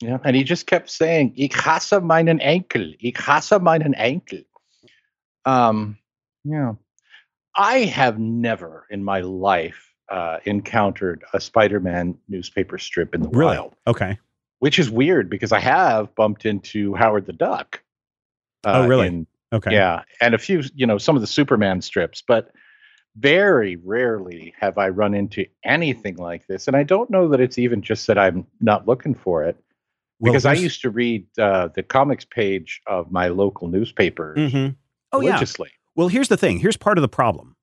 Yeah, and he just kept saying, "Ich hasse meinen Enkel. Ich hasse meinen Enkel." Yeah, I have never in my life encountered a Spider-Man newspaper strip in the wild. Okay, which is weird because I have bumped into Howard the Duck. Oh, really? Okay, yeah, and a few, you know, some of the Superman strips, but very rarely have I run into anything like this. And I don't know that it's even just that I'm not looking for it. Because I used to read the comics page of my local newspaper religiously. Yeah. Well, here's the thing. Here's part of the problem.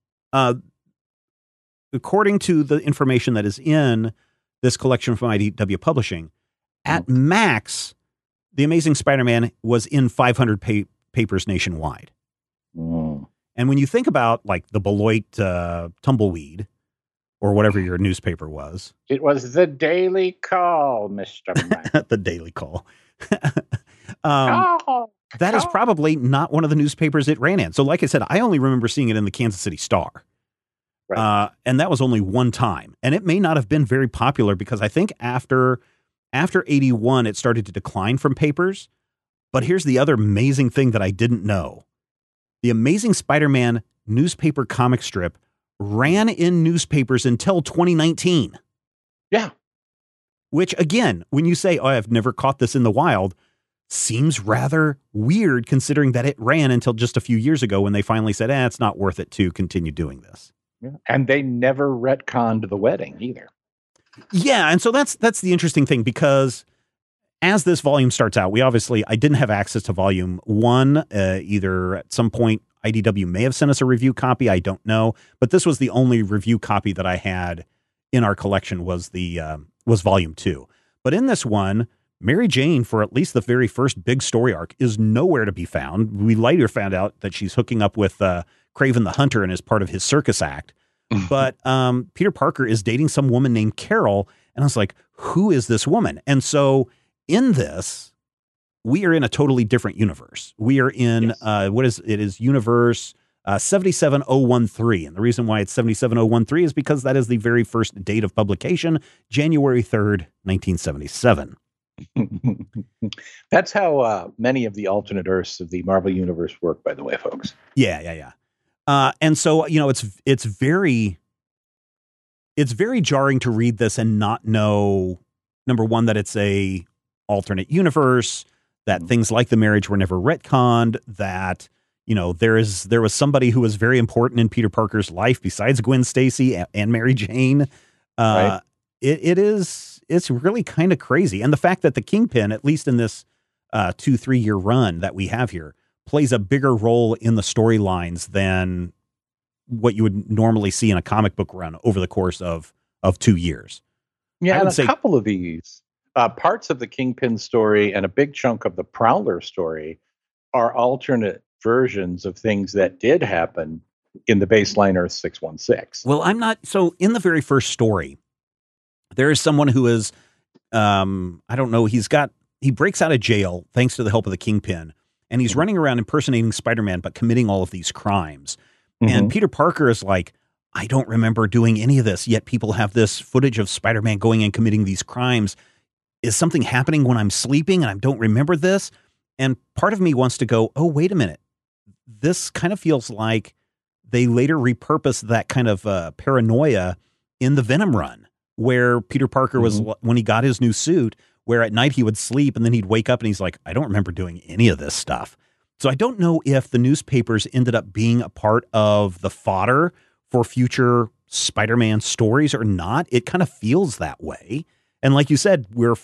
According to the information that is in this collection from IDW Publishing, at max, The Amazing Spider-Man was in 500 papers nationwide. Mm. And when you think about like the Beloit Tumbleweed, or whatever your newspaper was. It was the Daily Call, Mr. Mike. The Daily Call. That is probably not one of the newspapers it ran in. So like I said, I only remember seeing it in the Kansas City Star. Right. And that was only one time. And it may not have been very popular because I think after 81, it started to decline from papers. But here's the other amazing thing that I didn't know. The Amazing Spider-Man newspaper comic strip ran in newspapers until 2019. Yeah. Which, again, when you say, oh, I've never caught this in the wild, seems rather weird considering that it ran until just a few years ago when they finally said, it's not worth it to continue doing this. Yeah. And they never retconned the wedding either. Yeah. And so that's the interesting thing, because as this volume starts out, I didn't have access to volume one, either at some point. IDW may have sent us a review copy. I don't know, but this was the only review copy that I had in our collection was the was volume 2. But in this one, Mary Jane, for at least the very first big story arc, is nowhere to be found. We later found out that she's hooking up with Craven the Hunter and is part of his circus act. But Peter Parker is dating some woman named Carol, and I was like, who is this woman? And so in this, we are in a totally different universe. We are in, it is universe 77013. And the reason why it's 77013 is because that is the very first date of publication, January 3rd, 1977. That's how many of the alternate Earths of the Marvel Universe work, by the way, folks. Yeah. And so, you know, it's very jarring to read this and not know, number one, that it's a alternate universe, that things like the marriage were never retconned, that, you know, there was somebody who was very important in Peter Parker's life besides Gwen Stacy and Mary Jane. Right. It's really kind of crazy. And the fact that the Kingpin, at least in this 2-3 year run that we have here, plays a bigger role in the storylines than what you would normally see in a comic book run over the course of 2 years. Yeah, I would say a couple of these. Parts of the Kingpin story and a big chunk of the Prowler story are alternate versions of things that did happen in the baseline Earth 616. Well, so in the very first story, there is someone who is, he breaks out of jail thanks to the help of the Kingpin, and he's running around impersonating Spider-Man, but committing all of these crimes. Mm-hmm. And Peter Parker is like, I don't remember doing any of this, yet people have this footage of Spider-Man going and committing these crimes. Is something happening when I'm sleeping and I don't remember this? And part of me wants to go, oh, wait a minute. This kind of feels like they later repurposed that kind of paranoia in the Venom run, where Peter Parker was, when he got his new suit, where at night he would sleep and then he'd wake up and he's like, I don't remember doing any of this stuff. So I don't know if the newspapers ended up being a part of the fodder for future Spider-Man stories or not. It kind of feels that way. And like you said, we're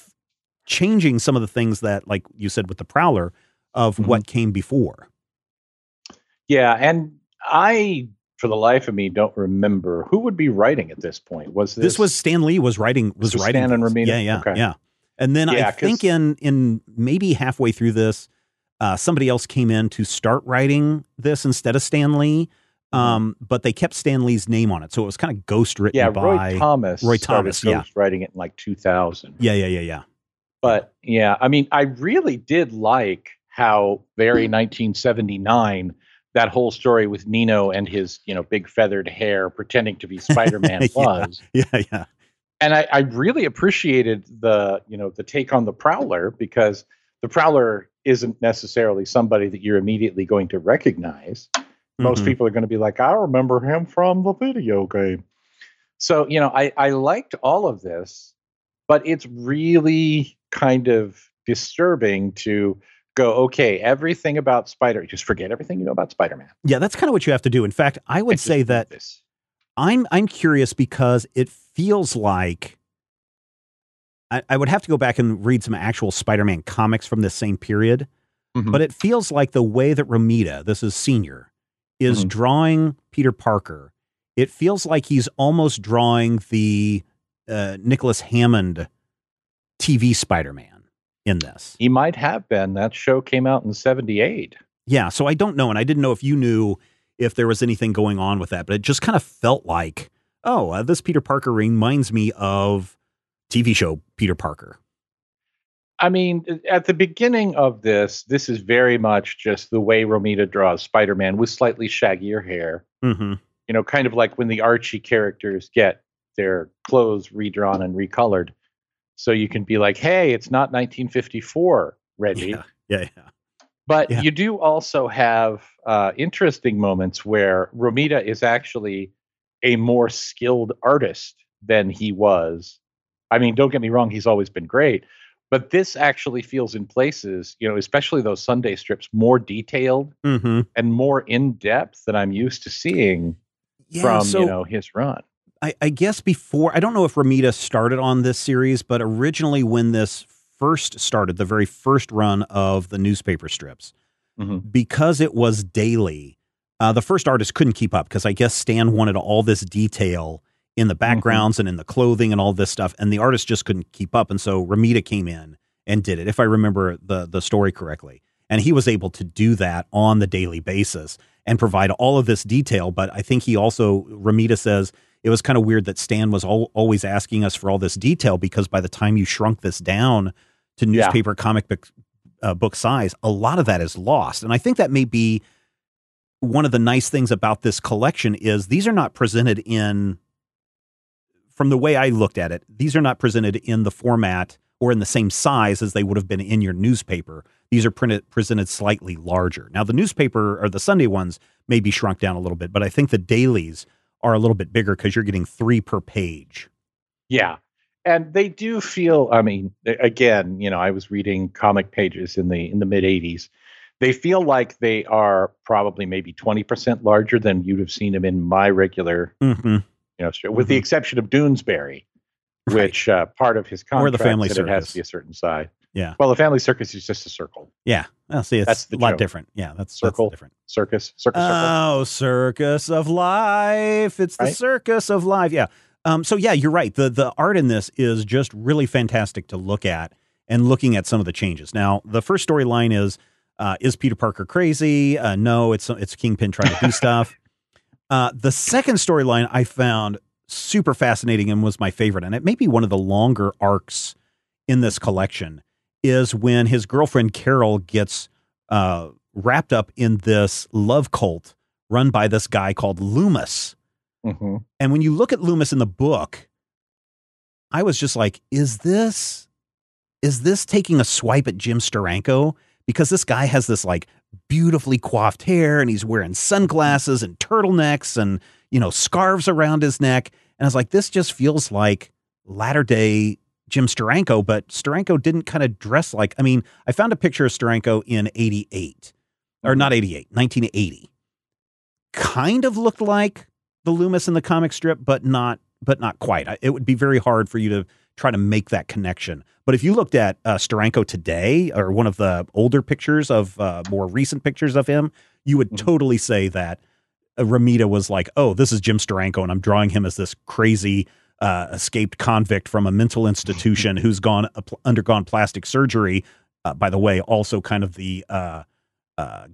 changing some of the things that, like you said, with the Prowler, of what came before. Yeah. And I, for the life of me, don't remember who would be writing at this point. This was Stan Lee was writing. Stan and Romita. Yeah. Okay. Yeah. And then I think in maybe halfway through this, Somebody else came in to start writing this instead of Stan Lee, but they kept Stan Lee's name on it, so it was kind of ghostwritten by Roy Thomas writing it in like 2000. Yeah. But yeah, I mean, I really did like how very 1979 that whole story with Nino and his, you know, big feathered hair pretending to be Spider-Man was. Yeah. And I really appreciated the, you know, the take on the Prowler, because the Prowler isn't necessarily somebody that you're immediately going to recognize. Most people are going to be like, I remember him from the video game. So, you know, I liked all of this, but it's really kind of disturbing to go, okay, everything about Spider, just forget everything you know about Spider-Man. Yeah, that's kind of what you have to do. In fact, I would say that I'm curious, because it feels like I would have to go back and read some actual Spider-Man comics from this same period, but it feels like the way that Romita, this is Senior, is drawing Peter Parker, it feels like he's almost drawing the Nicholas Hammond TV Spider-Man in this. He might have been. That show came out in 78. Yeah, so I don't know, and I didn't know if you knew if there was anything going on with that, but it just kind of felt like, this Peter Parker reminds me of TV show Peter Parker. I mean, at the beginning of this, this is very much just the way Romita draws Spider-Man with slightly shaggier hair. You know, kind of like when the Archie characters get their clothes redrawn and recolored. So you can be like, hey, it's not 1954, Reggie. Yeah. But you do also have interesting moments where Romita is actually a more skilled artist than he was. I mean, don't get me wrong, he's always been great. But this actually feels in places, you know, especially those Sunday strips, more detailed and more in-depth than I'm used to seeing from his run. I guess before, I don't know if Romita started on this series, but originally when this first started, the very first run of the newspaper strips, because it was daily, the first artist couldn't keep up, because I guess Stan wanted all this detail in the backgrounds and in the clothing and all this stuff. And the artist just couldn't keep up. And so Romita came in and did it, if I remember the story correctly. And he was able to do that on the daily basis and provide all of this detail. But I think he also, Romita says, it was kind of weird that Stan was always asking us for all this detail, because by the time you shrunk this down to newspaper comic book size, a lot of that is lost. And I think that may be one of the nice things about this collection is these are not presented in... From the way I looked at it, these are not presented in the format or in the same size as they would have been in your newspaper. These are presented slightly larger. Now, the newspaper or the Sunday ones may be shrunk down a little bit, but I think the dailies are a little bit bigger, because you're getting 3 per page. Yeah, and they do feel, I mean, again, you know, I was reading comic pages in the mid-'80s. They feel like they are probably maybe 20% larger than you'd have seen them in my regular you know, with the exception of Doonesbury, which part of his contract, or the family circus, it has to be a certain size. Yeah. Well, the family circus is just a circle. Yeah. Well, see, that's a lot different. Yeah, that's circle, different. Circus. Oh, circus of life! It's the circus of life. Yeah. So yeah, you're right. The art in this is just really fantastic to look at, and looking at some of the changes. Now, the first storyline is Peter Parker crazy? No, it's Kingpin trying to do stuff. The second storyline I found super fascinating and was my favorite, and it may be one of the longer arcs in this collection, is when his girlfriend Carol gets wrapped up in this love cult run by this guy called Loomis. And when you look at Loomis in the book, I was just like, is this taking a swipe at Jim Steranko? Because this guy has this like beautifully coiffed hair, and he's wearing sunglasses and turtlenecks and, you know, scarves around his neck. And I was like, this just feels like latter day Jim Steranko, but Steranko didn't kind of dress like, I mean, I found a picture of Steranko in 1980, kind of looked like the Loomis in the comic strip, but not quite. It would be very hard for you to try to make that connection. But if you looked at Steranko today, or one of the older pictures of more recent pictures of him, you would totally say that Romita was like, oh, this is Jim Steranko, and I'm drawing him as this crazy escaped convict from a mental institution who's undergone plastic surgery by the way, also kind of the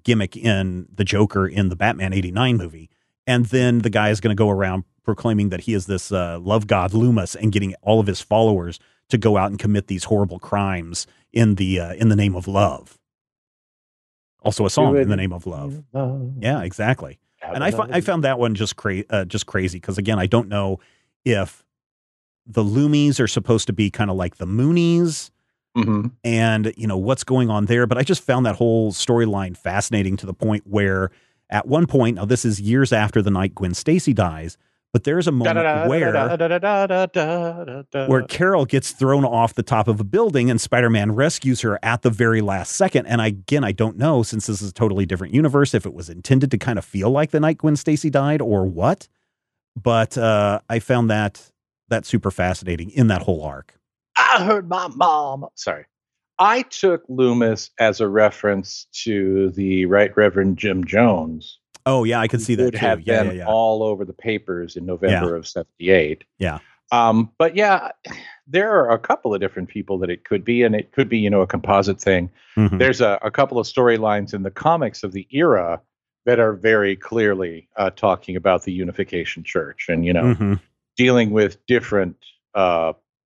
gimmick in the Joker in the Batman 89 movie. And then the guy is going to go around proclaiming that he is this love god Loomis and getting all of his followers to go out and commit these horrible crimes in the name of love. Also a song, In the Name of Love. Yeah, exactly. And I found that one just crazy because, again, I don't know if the Loomies are supposed to be kind of like the Moonies and, you know, what's going on there. But I just found that whole storyline fascinating to the point where at one point, now this is years after the night Gwen Stacy dies, but there's a moment where Carol gets thrown off the top of a building and Spider-Man rescues her at the very last second. And again, I don't know, since this is a totally different universe, if it was intended to kind of feel like the night Gwen Stacy died or what. But I found that super fascinating in that whole arc. I heard my mom. Sorry. I took Loomis as a reference to the Right Reverend Jim Jones. Oh, yeah, I could see that. It have been all over the papers in November of 78. Yeah. But yeah, there are a couple of different people that it could be, and it could be, you know, a composite thing. Mm-hmm. There's a couple of storylines in the comics of the era that are very clearly talking about the Unification Church and, you know, dealing with different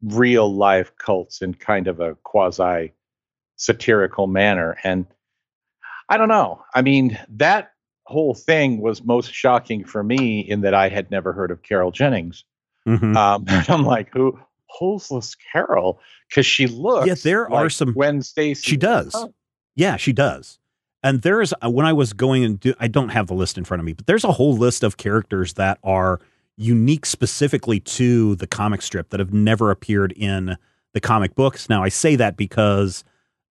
real life cults in kind of a quasi satirical manner. And I don't know. I mean, that whole thing was most shocking for me in that I had never heard of Carol Jennings. I'm like, who's this Carol? Because she looks there like are some Gwen Stacy. She does. Oh. Yeah, she does. And there's, when I was going and I don't have the list in front of me, but there's a whole list of characters that are unique specifically to the comic strip that have never appeared in the comic books. Now I say that because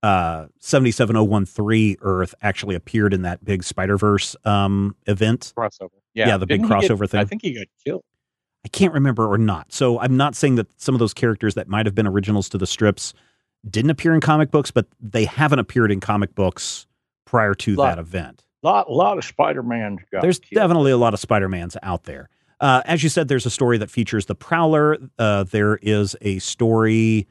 77013 Earth actually appeared in that big Spider-Verse event. Crossover. Yeah, the big crossover thing. I think he got killed. I can't remember or not. So I'm not saying that some of those characters that might have been originals to the strips didn't appear in comic books, but they haven't appeared in comic books prior to that event. A lot of Spider-Mans got killed. Definitely a lot of Spider-Mans out there. As you said, there's a story that features the Prowler. There is a story,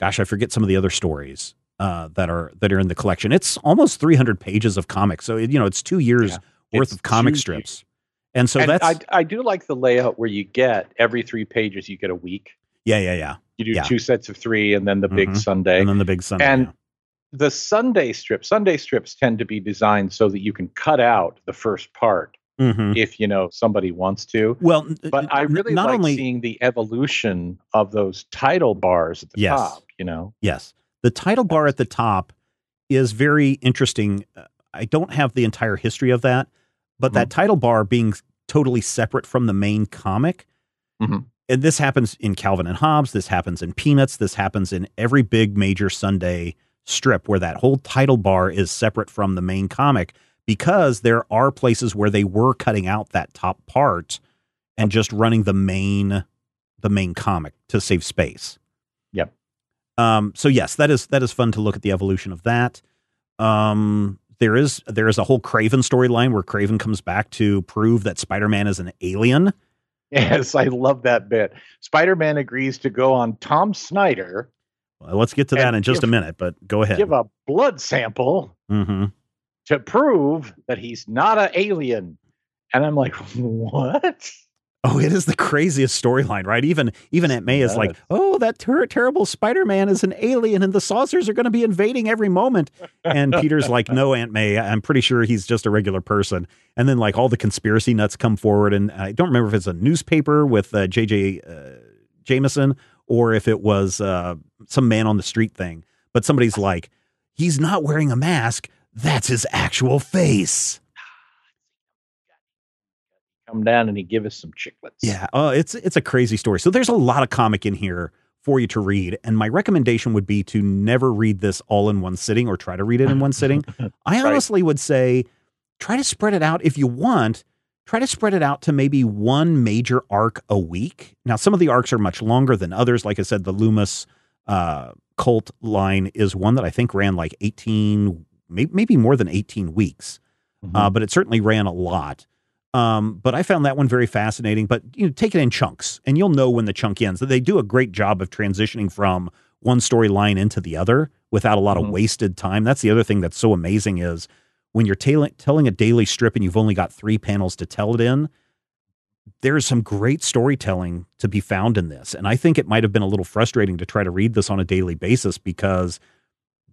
gosh, I forget some of the other stories that are in the collection. It's almost 300 pages of comics. So, you know, it's 2 years worth of comic strips. And so that's, I do like the layout where you get every 3 pages, you get a week. Yeah. You do 2 sets of 3 and then the big Sunday. And then the big Sunday. And the Sunday strips tend to be designed so that you can cut out the first part if, you know, somebody wants to. Well, but I really like seeing the evolution of those title bars at the top, you know? Yes. The title bar at the top is very interesting. I don't have the entire history of that, but that title bar being totally separate from the main comic, and this happens in Calvin and Hobbes, this happens in Peanuts, this happens in every big major Sunday strip where that whole title bar is separate from the main comic because there are places where they were cutting out that top part and just running the main comic to save space. Yep. So yes, that is fun to look at the evolution of that. There is a whole Kraven storyline where Kraven comes back to prove that Spider-Man is an alien. Yes, I love that bit. Spider-Man agrees to go on Tom Snyder. Well, let's get to that in just a minute, but go ahead. Give a blood sample to prove that he's not an alien. And I'm like, what? Oh, it is the craziest storyline, right? Even Aunt May is like, oh, that terrible Spider-Man is an alien and the saucers are going to be invading every moment. And Peter's like, no, Aunt May, I'm pretty sure he's just a regular person. And then like all the conspiracy nuts come forward. And I don't remember if it's a newspaper with J.J. Jameson or if it was some man on the street thing. But somebody's like, he's not wearing a mask. That's his actual face. Come down and he give us some chiclets. Yeah. Oh, it's a crazy story. So there's a lot of comic in here for you to read. And my recommendation would be to never read this all in one sitting or try to read it in one sitting. I honestly would say, try to spread it out. If you want, try to spread it out to maybe one major arc a week. Now, some of the arcs are much longer than others. Like I said, the Loomis cult line is one that I think ran like 18, maybe more than 18 weeks. But it certainly ran a lot. But I found that one very fascinating, but you know, take it in chunks and you'll know when the chunk ends. They do a great job of transitioning from one storyline into the other without a lot of wasted time. That's the other thing that's so amazing is when you're telling a daily strip and you've only got 3 panels to tell it in, there's some great storytelling to be found in this. And I think it might have been a little frustrating to try to read this on a daily basis because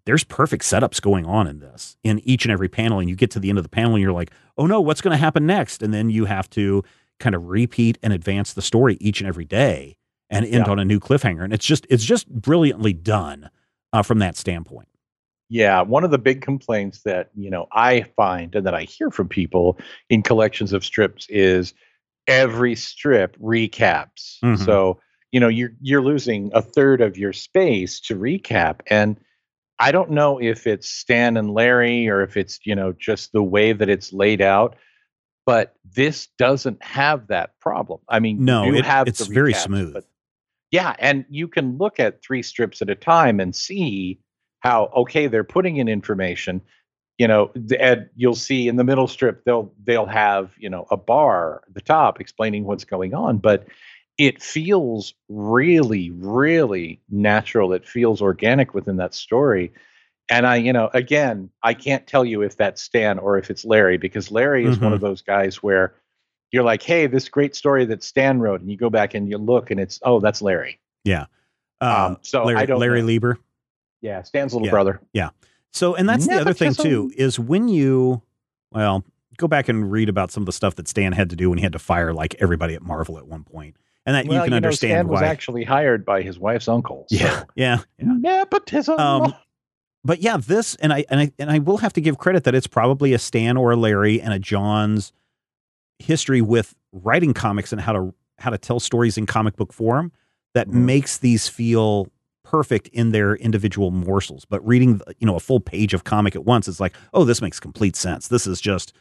there's perfect setups going on in this, in each and every panel. And you get to the end of the panel and you're like, oh no, what's going to happen next? And then you have to kind of repeat and advance the story each and every day and end on a new cliffhanger. And it's just brilliantly done from that standpoint. Yeah. One of the big complaints that, you know, I find and that I hear from people in collections of strips is every strip recaps. Mm-hmm. So, you know, you're losing a third of your space to recap. And I don't know if it's Stan and Larry or if it's, you know, just the way that it's laid out, but this doesn't have that problem. I mean, no, it's very smooth. But yeah. And you can look at 3 strips at a time and see how, okay, they're putting in information, you know, and you'll see in the middle strip, they'll have, you know, a bar at the top explaining what's going on, but it feels really, really natural. It feels organic within that story. And I, you know, again, I can't tell you if that's Stan or if it's Larry, because Larry is one of those guys where you're like, hey, this great story that Stan wrote. And you go back and you look and it's, oh, that's Larry. Yeah. So Larry Lieber. Yeah. Stan's little brother. Yeah. So, and that's the other thing too, is when you, well, go back and read about some of the stuff that Stan had to do when he had to fire like everybody at Marvel at one point. And that you can understand Stan why. Stan was actually hired by his wife's uncle. So. Yeah. Nepotism. But yeah, this, and I will have to give credit that it's probably a Stan or a Larry and a John's history with writing comics and how to tell stories in comic book form that makes these feel perfect in their individual morsels. But reading, you know, a full page of comic at once, it's like, oh, this makes complete sense. This is just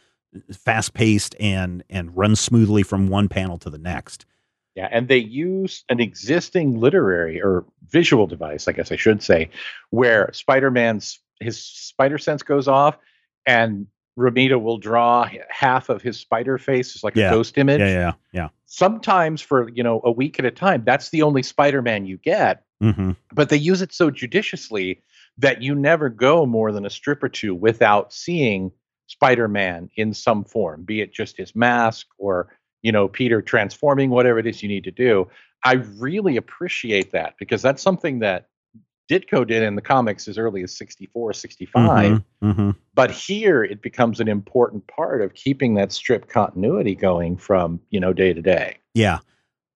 fast paced and runs smoothly from one panel to the next. Yeah, and they use an existing literary or visual device, I guess I should say, where Spider-Man's, his spider sense goes off and Romita will draw half of his spider face, just like a ghost image. Yeah. Sometimes for, you know, a week at a time, that's the only Spider-Man you get. Mm-hmm. But they use it so judiciously that you never go more than a strip or two without seeing Spider-Man in some form, be it just his mask or, you know, Peter transforming, whatever it is you need to do. I really appreciate that because that's something that Ditko did in the comics as early as 64, 65. Mm-hmm. But here it becomes an important part of keeping that strip continuity going from, you know, day to day. Yeah.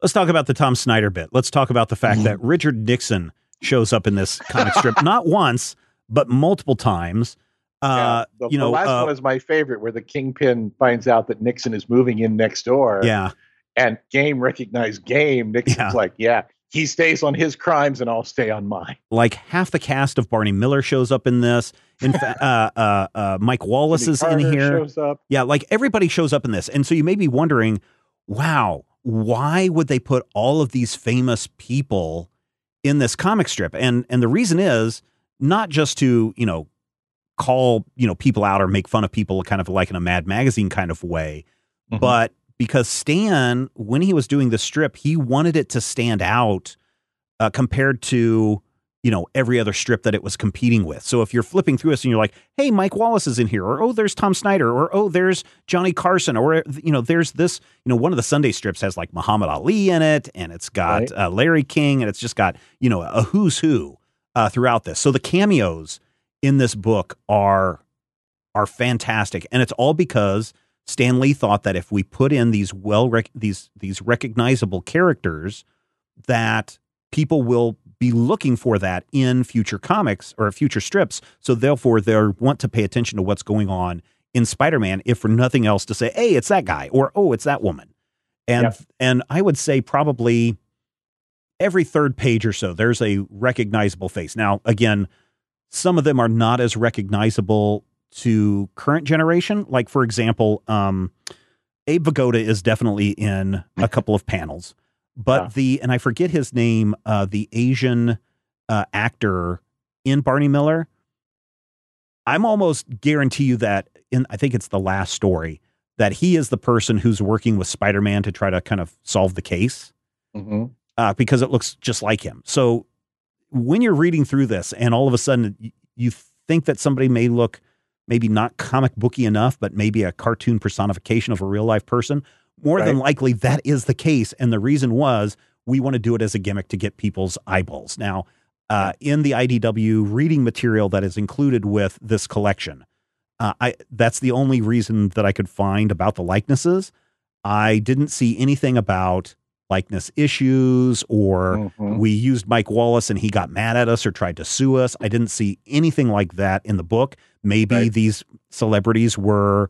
Let's talk about the Tom Snyder bit. Let's talk about the fact that Richard Nixon shows up in this comic strip, not once, but multiple times. The last one is my favorite, where the Kingpin finds out that Nixon is moving in next door. Yeah, and game recognized game. Nixon's like, yeah, he stays on his crimes and I'll stay on mine. Like half the cast of Barney Miller shows up in this. In fact, Mike Wallace Jimmy is Carter in here. Shows up. Yeah, like everybody shows up in this, and so you may be wondering, wow, why would they put all of these famous people in this comic strip? And the reason is not just to, you know, call, you know, people out or make fun of people kind of like in a Mad Magazine kind of way. Mm-hmm. But because Stan, when he was doing the strip, he wanted it to stand out compared to, you know, every other strip that it was competing with. So if you're flipping through us and you're like, hey, Mike Wallace is in here, or, oh, there's Tom Snyder, or, oh, there's Johnny Carson, or, you know, there's this, you know, one of the Sunday strips has like Muhammad Ali in it, and it's got Larry King, and it's just got, you know, a who's who throughout this. So the cameos in this book are fantastic. And it's all because Stan Lee thought that if we put in these these recognizable characters, that people will be looking for that in future comics or future strips. So therefore they'll want to pay attention to what's going on in Spider-Man, if for nothing else to say, hey, it's that guy, or, oh, it's that woman. And I would say probably every third page or so, there's a recognizable face. Now, again, some of them are not as recognizable to current generation. Like, for example, Abe Vigoda is definitely in a couple of panels, but and I forget his name, the Asian actor in Barney Miller, I'm almost guarantee you that I think it's the last story, that he is the person who's working with Spider-Man to try to kind of solve the case because it looks just like him. So when you're reading through this and all of a sudden you think that somebody may look maybe not comic booky enough, but maybe a cartoon personification of a real life person, more than likely that is the case. And the reason was we want to do it as a gimmick to get people's eyeballs. Now, in the IDW reading material that is included with this collection, that's the only reason that I could find about the likenesses. I didn't see anything about likeness issues or we used Mike Wallace and he got mad at us or tried to sue us. I didn't see anything like that in the book. Maybe these celebrities were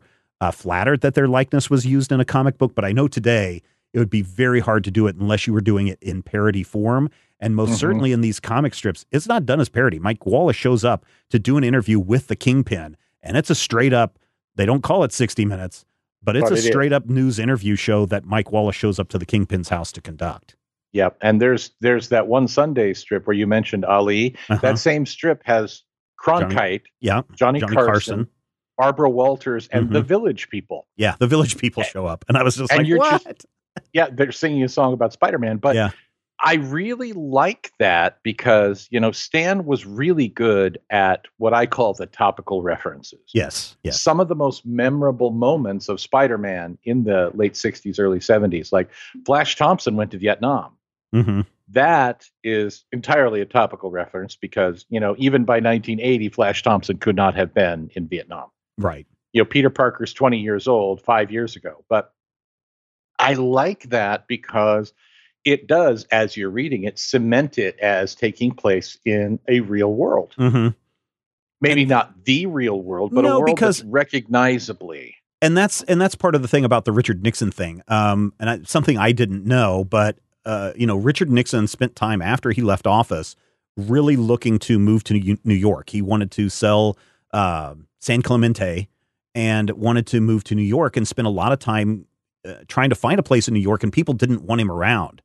flattered that their likeness was used in a comic book, but I know today it would be very hard to do it unless you were doing it in parody form. And most certainly in these comic strips, it's not done as parody. Mike Wallace shows up to do an interview with the Kingpin, and it's a straight up, they don't call it 60 Minutes, but it's a straight up news interview show that Mike Wallace shows up to the Kingpin's house to conduct. Yeah. And there's that one Sunday strip where you mentioned Ali. That same strip has Cronkite, Johnny Carson, Barbara Walters, and the Village People. Yeah. The Village People show up. And I was just like, what? They're singing a song about Spider-Man, but I really like that because, you know, Stan was really good at what I call the topical references. Yes. Some of the most memorable moments of Spider-Man in the late 60s, early 70s, like Flash Thompson went to Vietnam. That is entirely a topical reference because, you know, even by 1980, Flash Thompson could not have been in Vietnam. Right. You know, Peter Parker's 20 years old 5 years ago, but I like that because it does, as you're reading it, cement it as taking place in a real world. Maybe not the real world, but a world that's recognizably. And that's part of the thing about the Richard Nixon thing. Something I didn't know, but you know, Richard Nixon spent time after he left office really looking to move to New York. He wanted to sell San Clemente and wanted to move to New York and spent a lot of time trying to find a place in New York, and people didn't want him around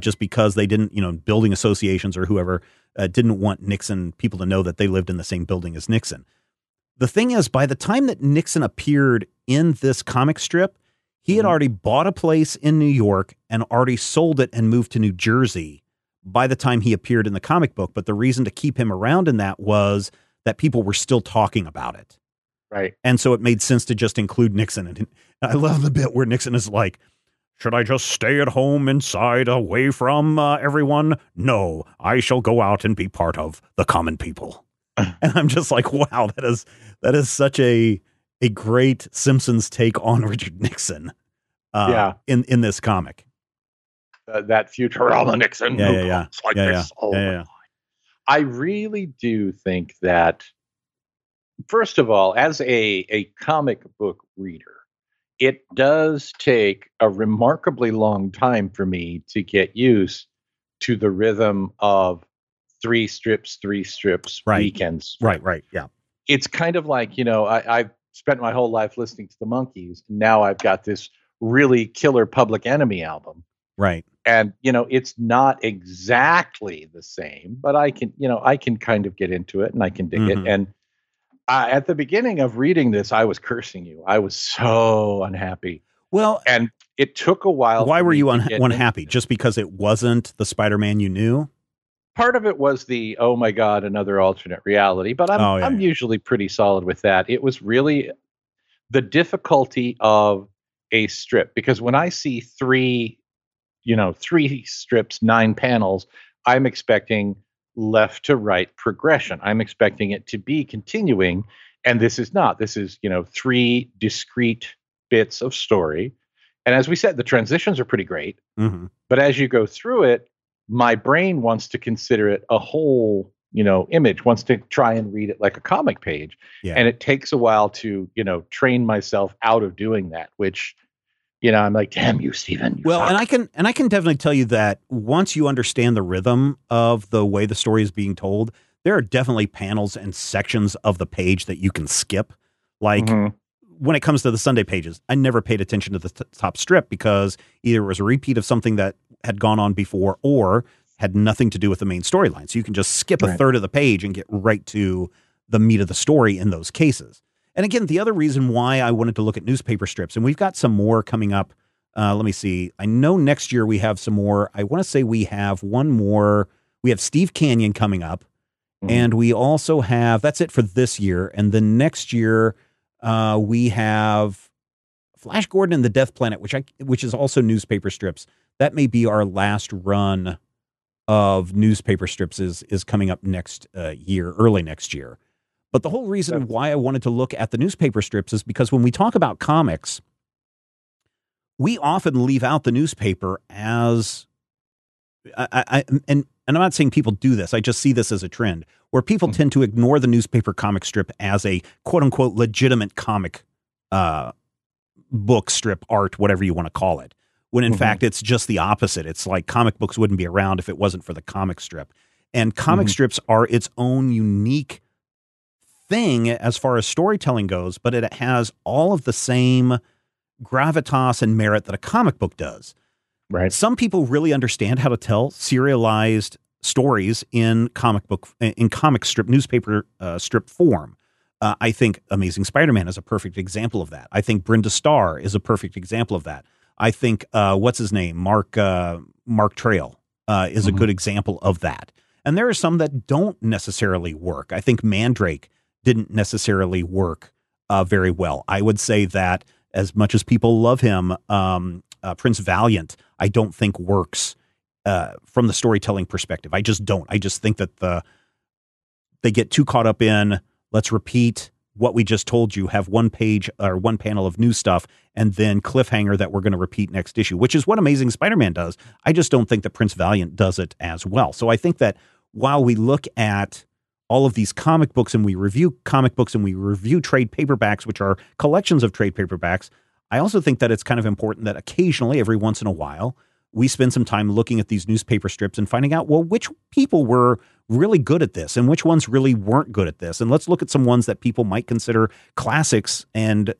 just because they didn't, you know, building associations or whoever didn't want Nixon, people to know that they lived in the same building as Nixon. The thing is, by the time that Nixon appeared in this comic strip, he had already bought a place in New York and already sold it and moved to New Jersey by the time he appeared in the comic book. But the reason to keep him around in that was that people were still talking about it. Right. And so it made sense to just include Nixon. And I love the bit where Nixon is like, should I just stay at home inside away from everyone? No, I shall go out and be part of the common people. And I'm just like, wow, that is such a great Simpsons take on Richard Nixon in this comic. That Futurama Nixon. I really do think that, first of all, as a comic book reader, it does take a remarkably long time for me to get used to the rhythm of three strips, weekends. Right, yeah. It's kind of like, you know, I've spent my whole life listening to the Monkees, and now I've got this really killer Public Enemy album. Right. And, you know, it's not exactly the same, but I can kind of get into it, and I can dig it. And at the beginning of reading this, I was cursing you. I was so unhappy. Well, and it took a while. Why were you unhappy? Just because it wasn't the Spider-Man you knew? Part of it was the, oh my God, another alternate reality. But I'm usually pretty solid with that. It was really the difficulty of a strip. Because when I see three strips, 9 panels, I'm expecting left to right progression. I'm expecting it to be continuing, and this is not. This is, you know, 3 discrete bits of story. And as we said, the transitions are pretty great. But as you go through it, my brain wants to consider it a whole, you know, image, wants to try and read it like a comic page. Yeah. And it takes a while to, you know, train myself out of doing that, which, you know, I'm like, damn you, Stephen. Well, fuck. And I can definitely tell you that once you understand the rhythm of the way the story is being told, there are definitely panels and sections of the page that you can skip. Like when it comes to the Sunday pages, I never paid attention to the top strip because either it was a repeat of something that had gone on before or had nothing to do with the main storyline. So you can just skip a third of the page and get right to the meat of the story in those cases. And again, the other reason why I wanted to look at newspaper strips, and we've got some more coming up. Let me see. I know next year we have some more. I want to say we have one more. We have Steve Canyon coming up. Mm-hmm. And we also have, that's it for this year. And then next year, we have Flash Gordon and the Death Planet, which is also newspaper strips. That may be our last run of newspaper strips is coming up next year, early next year. But the whole reason why I wanted to look at the newspaper strips is because when we talk about comics, we often leave out the newspaper as and I'm not saying people do this. I just see this as a trend where people tend to ignore the newspaper comic strip as a quote unquote legitimate comic book strip art, whatever you want to call it. When in fact, it's just the opposite. It's like comic books wouldn't be around if it wasn't for the comic strip. And comic strips are its own unique thing as far as storytelling goes, but it has all of the same gravitas and merit that a comic book does. Right. Some people really understand how to tell serialized stories in comic strip, newspaper strip form. I think Amazing Spider-Man is a perfect example of that. I think Brenda Starr is a perfect example of that. I think, what's his name? Mark Trail is a good example of that. And there are some that don't necessarily work. I think Mandrake didn't necessarily work very well. I would say that as much as people love him, Prince Valiant, I don't think works from the storytelling perspective. I just don't. I just think that they get too caught up in, let's repeat what we just told you, have one page or one panel of new stuff, and then cliffhanger that we're going to repeat next issue, which is what Amazing Spider-Man does. I just don't think that Prince Valiant does it as well. So I think that while we look at all of these comic books and we review comic books and we review trade paperbacks, which are collections of trade paperbacks, I also think that it's kind of important that occasionally, every once in a while, we spend some time looking at these newspaper strips and finding out, well, which people were really good at this and which ones really weren't good at this. And let's look at some ones that people might consider classics and,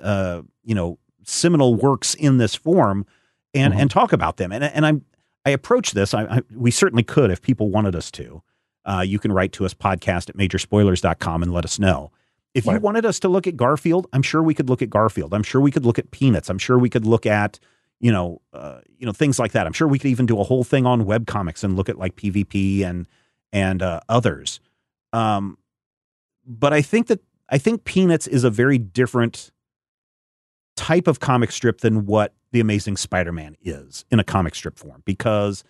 seminal works in this form and talk about them. And I approach this. We certainly could, if people wanted us to, you can write to us podcast@majorspoilers.com and let us know. If you wanted us to look at Garfield, I'm sure we could look at Garfield. I'm sure we could look at Peanuts. I'm sure we could look at, things like that. I'm sure we could even do a whole thing on webcomics and look at like PvP and others. But I think Peanuts is a very different type of comic strip than what The Amazing Spider-Man is in a comic strip form, because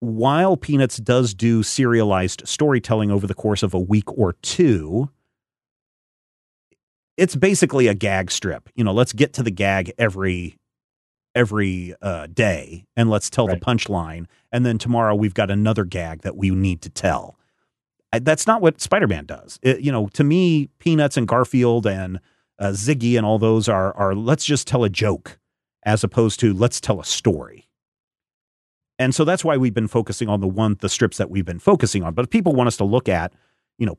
while Peanuts does do serialized storytelling over the course of a week or two, it's basically a gag strip. Let's get to the gag every day and let's tell the punchline. And then tomorrow we've got another gag that we need to tell. That's not what Spider-Man does. To me, Peanuts and Garfield and Ziggy and all those are let's just tell a joke as opposed to let's tell a story. And so that's why we've been focusing on the strips that we've been focusing on. But if people want us to look at,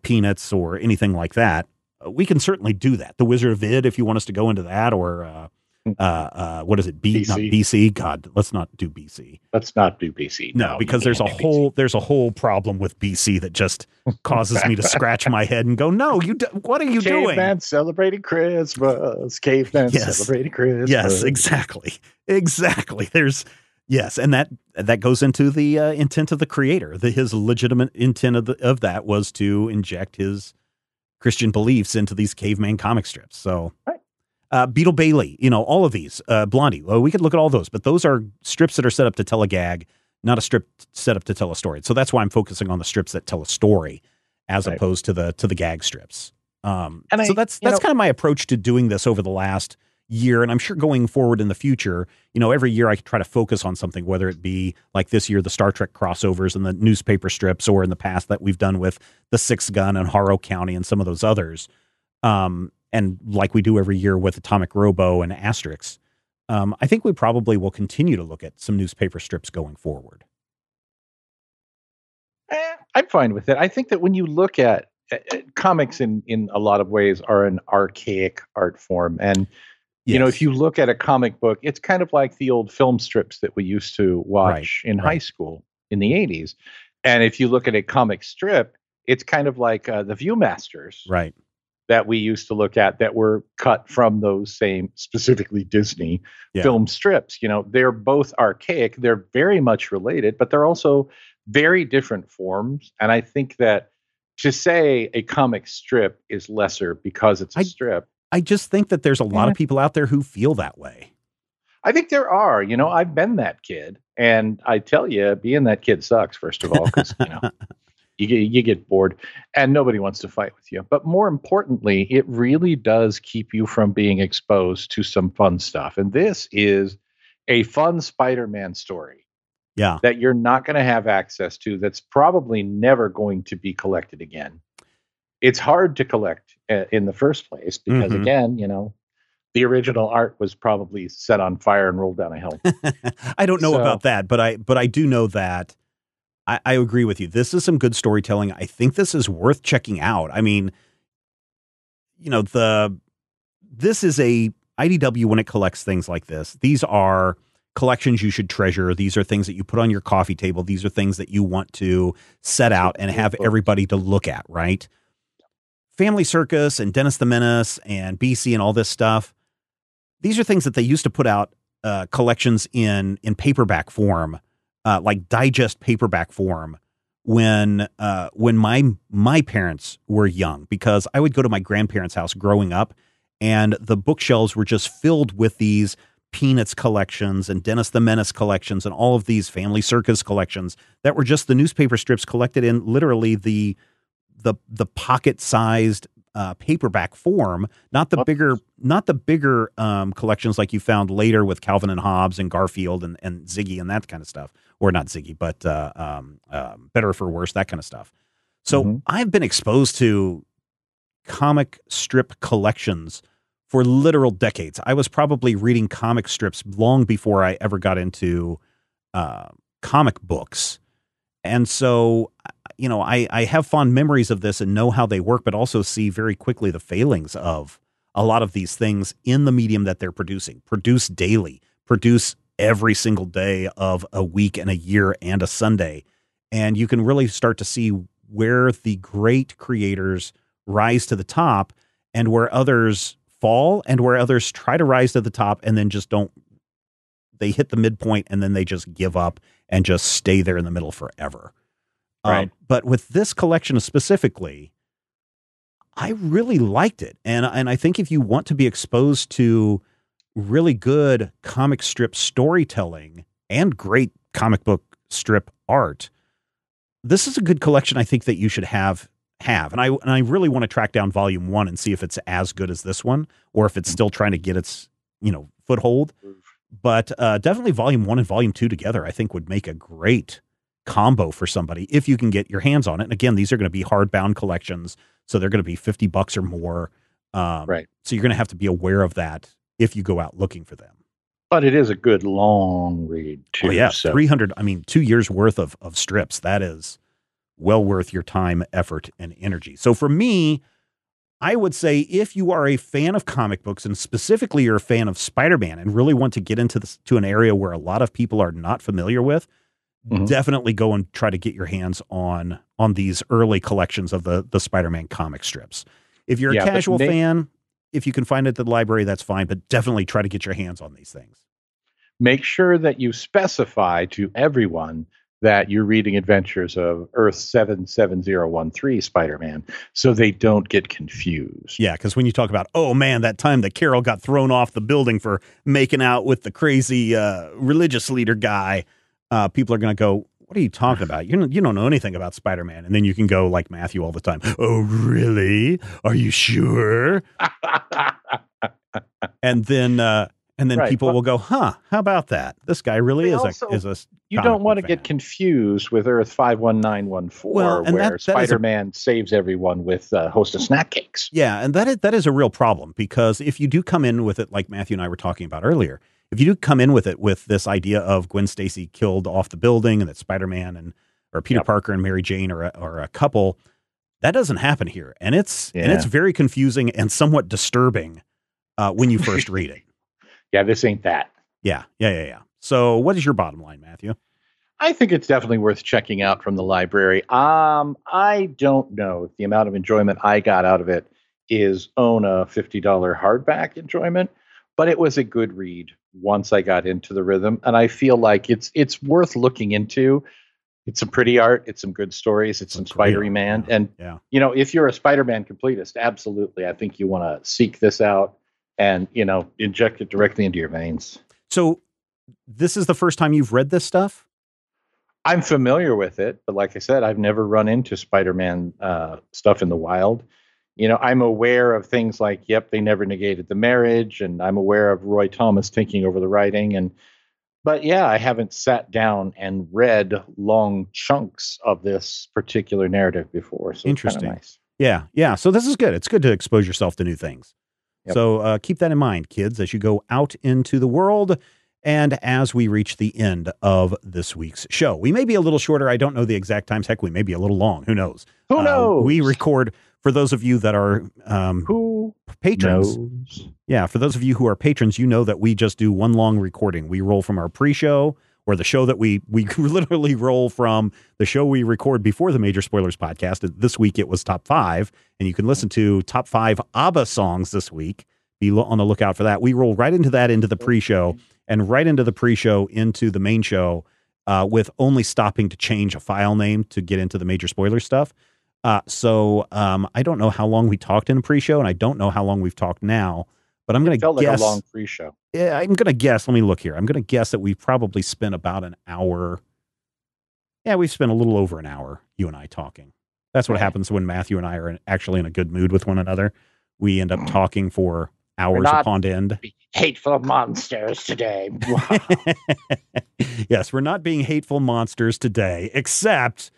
Peanuts or anything like that, we can certainly do that. The Wizard of Id, if you want us to go into that, or what is it? BC. Not BC. God, let's not do BC. Let's not do BC. No, because there's a whole problem with BC that just causes me to scratch my head and go, no, what are you doing? Caveman celebrating Christmas. Caveman celebrating Christmas. Yes, exactly. And that goes into the intent of the creator. His legitimate intent of that was to inject his Christian beliefs into these caveman comic strips. So Beetle Bailey, all of these, Blondie, well, we could look at all those, but those are strips that are set up to tell a gag, not a strip set up to tell a story. So that's why I'm focusing on the strips that tell a story as opposed to the gag strips. So that's kind of my approach to doing this over the last year. And I'm sure going forward in the future, every year I try to focus on something, whether it be like this year, the Star Trek crossovers and the newspaper strips, or in the past that we've done with the Six Gun and Harrow County and some of those others. And like we do every year with Atomic Robo and Asterix, I think we probably will continue to look at some newspaper strips going forward. I'm fine with it. I think that when you look at comics in a lot of ways are an archaic art form, and if you look at a comic book, it's kind of like the old film strips that we used to watch in high school in the 80s. And if you look at a comic strip, it's kind of like the Viewmasters that we used to look at that were cut from those same, specifically Disney film strips. They're both archaic. They're very much related, but they're also very different forms. And I think that to say a comic strip is lesser because it's a strip. I just think that there's a lot of people out there who feel that way. I think there are. You know, I've been that kid. And I tell you, being that kid sucks, first of all, because, you know, you get bored and nobody wants to fight with you. But more importantly, it really does keep you from being exposed to some fun stuff. And this is a fun Spider-Man story. Yeah. That you're not going to have access to. That's probably never going to be collected again. It's hard to collect in the first place because, again, you know, the original art was probably set on fire and rolled down a hill. I don't know about that, but I do know that I agree with you. This is some good storytelling. I think this is worth checking out. I mean, you know, this is a IDW when it collects things like this. These are collections you should treasure. These are things that you put on your coffee table. These are things that you want to set out and have everybody to look at, right? Family Circus and Dennis the Menace and BC and all this stuff. These are things that they used to put out collections in paperback form, like digest paperback form when my parents were young, because I would go to my grandparents' house growing up and the bookshelves were just filled with these Peanuts collections and Dennis the Menace collections and all of these Family Circus collections that were just the newspaper strips collected in literally the pocket-sized paperback form, not the bigger collections like you found later with Calvin and Hobbes and Garfield and Ziggy and that kind of stuff, or not Ziggy, but Better for Worse, that kind of stuff. So I've been exposed to comic strip collections for literal decades. I was probably reading comic strips long before I ever got into comic books. And so, you know, I have fond memories of this and know how they work, but also see very quickly the failings of a lot of these things in the medium that they're producing. Produce daily, produce every single day of a week and a year and a Sunday. And you can really start to see where the great creators rise to the top and where others fall and where others try to rise to the top and then just don't. They hit the midpoint and then they just give up and just stay there in the middle forever. Right. But with this collection specifically, I really liked it. And I think if you want to be exposed to really good comic strip storytelling and great comic book strip art, this is a good collection I think that you should have. And I really want to track down volume 1 and see if it's as good as this one or if it's still trying to get its, you know, foothold. But definitely volume 1 and volume 2 together, I think, would make a great combo for somebody if you can get your hands on it. And again, these are going to be hardbound collections, so they're going to be $50 or more. Right. So you're going to have to be aware of that if you go out looking for them. But it is a good long read, too. Oh, yeah. So. 300, I mean, 2 years worth of strips. That is well worth your time, effort, and energy. So for me, I would say if you are a fan of comic books and specifically you're a fan of Spider-Man and really want to get into this, to an area where a lot of people are not familiar with, definitely go and try to get your hands on these early collections of the Spider-Man comic strips. If you're a casual fan, if you can find it at the library, that's fine, but definitely try to get your hands on these things. Make sure that you specify to everyone that you're reading Adventures of Earth 77013 Spider-Man, so they don't get confused. Yeah, because when you talk about, oh man, that time that Carol got thrown off the building for making out with the crazy religious leader guy, people are going to go, what are you talking about? You don't know anything about Spider-Man. And then you can go like Matthew all the time, oh really? Are you sure? And then people will go, huh, how about that? This guy really is a you don't want to get confused with Earth 51914, where Spider-Man saves everyone with a host of snack cakes. Yeah, and that is a real problem, because if you do come in with it, like Matthew and I were talking about earlier, if you do come in with it with this idea of Gwen Stacy killed off the building and that Spider-Man or Peter Parker and Mary Jane are a couple, that doesn't happen here. And it's very confusing and somewhat disturbing when you first read it. Yeah, this ain't that. Yeah. So what is your bottom line, Matthew? I think it's definitely worth checking out from the library. I don't know if the amount of enjoyment I got out of it is on a $50 hardback enjoyment, but it was a good read once I got into the rhythm. And I feel like it's worth looking into It's some pretty art. It's some good stories. It's some Spider-Man. Yeah. And, you know, if you're a Spider-Man completist, absolutely. I think you want to seek this out and, you know, inject it directly into your veins. So this is the first time you've read this stuff? I'm familiar with it. But like I said, I've never run into Spider-Man stuff in the wild. You know, I'm aware of things like, yep, they never negated the marriage. And I'm aware of Roy Thomas taking over the writing. And but yeah, I haven't sat down and read long chunks of this particular narrative before. So interesting. Nice. Yeah. Yeah. So this is good. It's good to expose yourself to new things. Yep. So keep that in mind, kids, as you go out into the world. And as we reach the end of this week's show, we may be a little shorter. I don't know the exact times. Heck, we may be a little long. Who knows? Who knows? We record for those of you that are who patrons. Knows? Yeah, for those of you who are patrons, you know that we just do one long recording. We roll from our pre-show or the show that we literally roll from the show we record before the Major Spoilers podcast. This week it was Top 5, and you can listen to Top 5 ABBA songs this week. Be on the lookout for that. We roll right into that into the pre-show. And right into the pre-show, into the main show, with only stopping to change a file name to get into the major spoiler stuff. So I don't know how long we talked in the pre-show, and I don't know how long we've talked now, but I'm going to guess. It felt like a long pre-show. Yeah, I'm going to guess. Let me look here. I'm going to guess that we probably spent about an hour. Yeah, we've spent a little over an hour, you and I talking. That's what happens when Matthew and I are actually in a good mood with one another. We end up talking for hours upon end. Hateful monsters today. Wow. Yes, we're not being hateful monsters today, except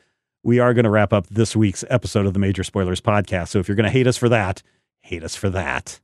we are going to wrap up this week's episode of the Major Spoilers podcast. So if you're going to hate us for that, hate us for that.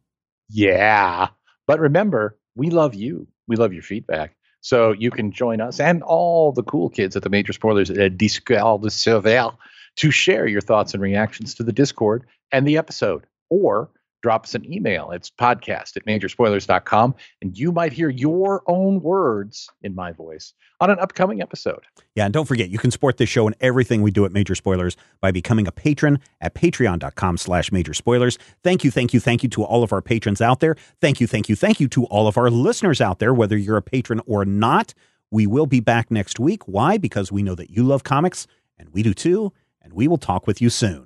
Yeah. But remember, we love you. We love your feedback. So you can join us and all the cool kids at the Major Spoilers Discord server to share your thoughts and reactions to the Discord and the episode, or drop us an email. It's podcast@majorspoilers.com. And you might hear your own words in my voice on an upcoming episode. Yeah. And don't forget, you can support this show and everything we do at Major Spoilers by becoming a patron at patreon.com/Major Spoilers. Thank you. Thank you. Thank you to all of our patrons out there. Thank you. Thank you. Thank you to all of our listeners out there, whether you're a patron or not. We will be back next week. Why? Because we know that you love comics and we do too. And we will talk with you soon.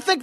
Think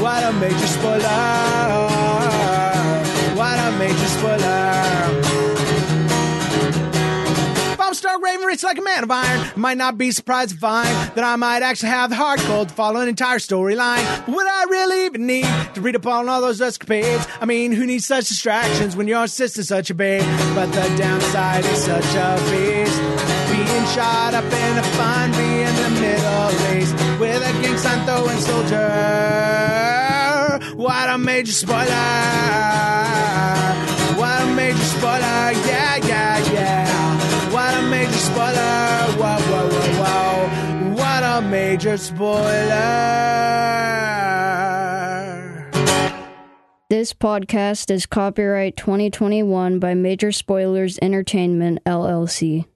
What a major spoiler. What a major spoiler. If I'm Star Raven, it's like a man of iron. Might not be surprised to find that I might actually have the hard cold to follow an entire storyline. But would I really even need to read upon all those escapades? I mean, who needs such distractions when your sister's such a babe? But the downside is such a beast. Being shot up in a foundry in the Middle East with a gang sign throwing soldier. What a major spoiler. What a major spoiler. Yeah, yeah, yeah. What a major spoiler. Whoa, whoa, whoa, whoa. What a major spoiler. This podcast is copyright 2021 by Major Spoilers Entertainment, LLC.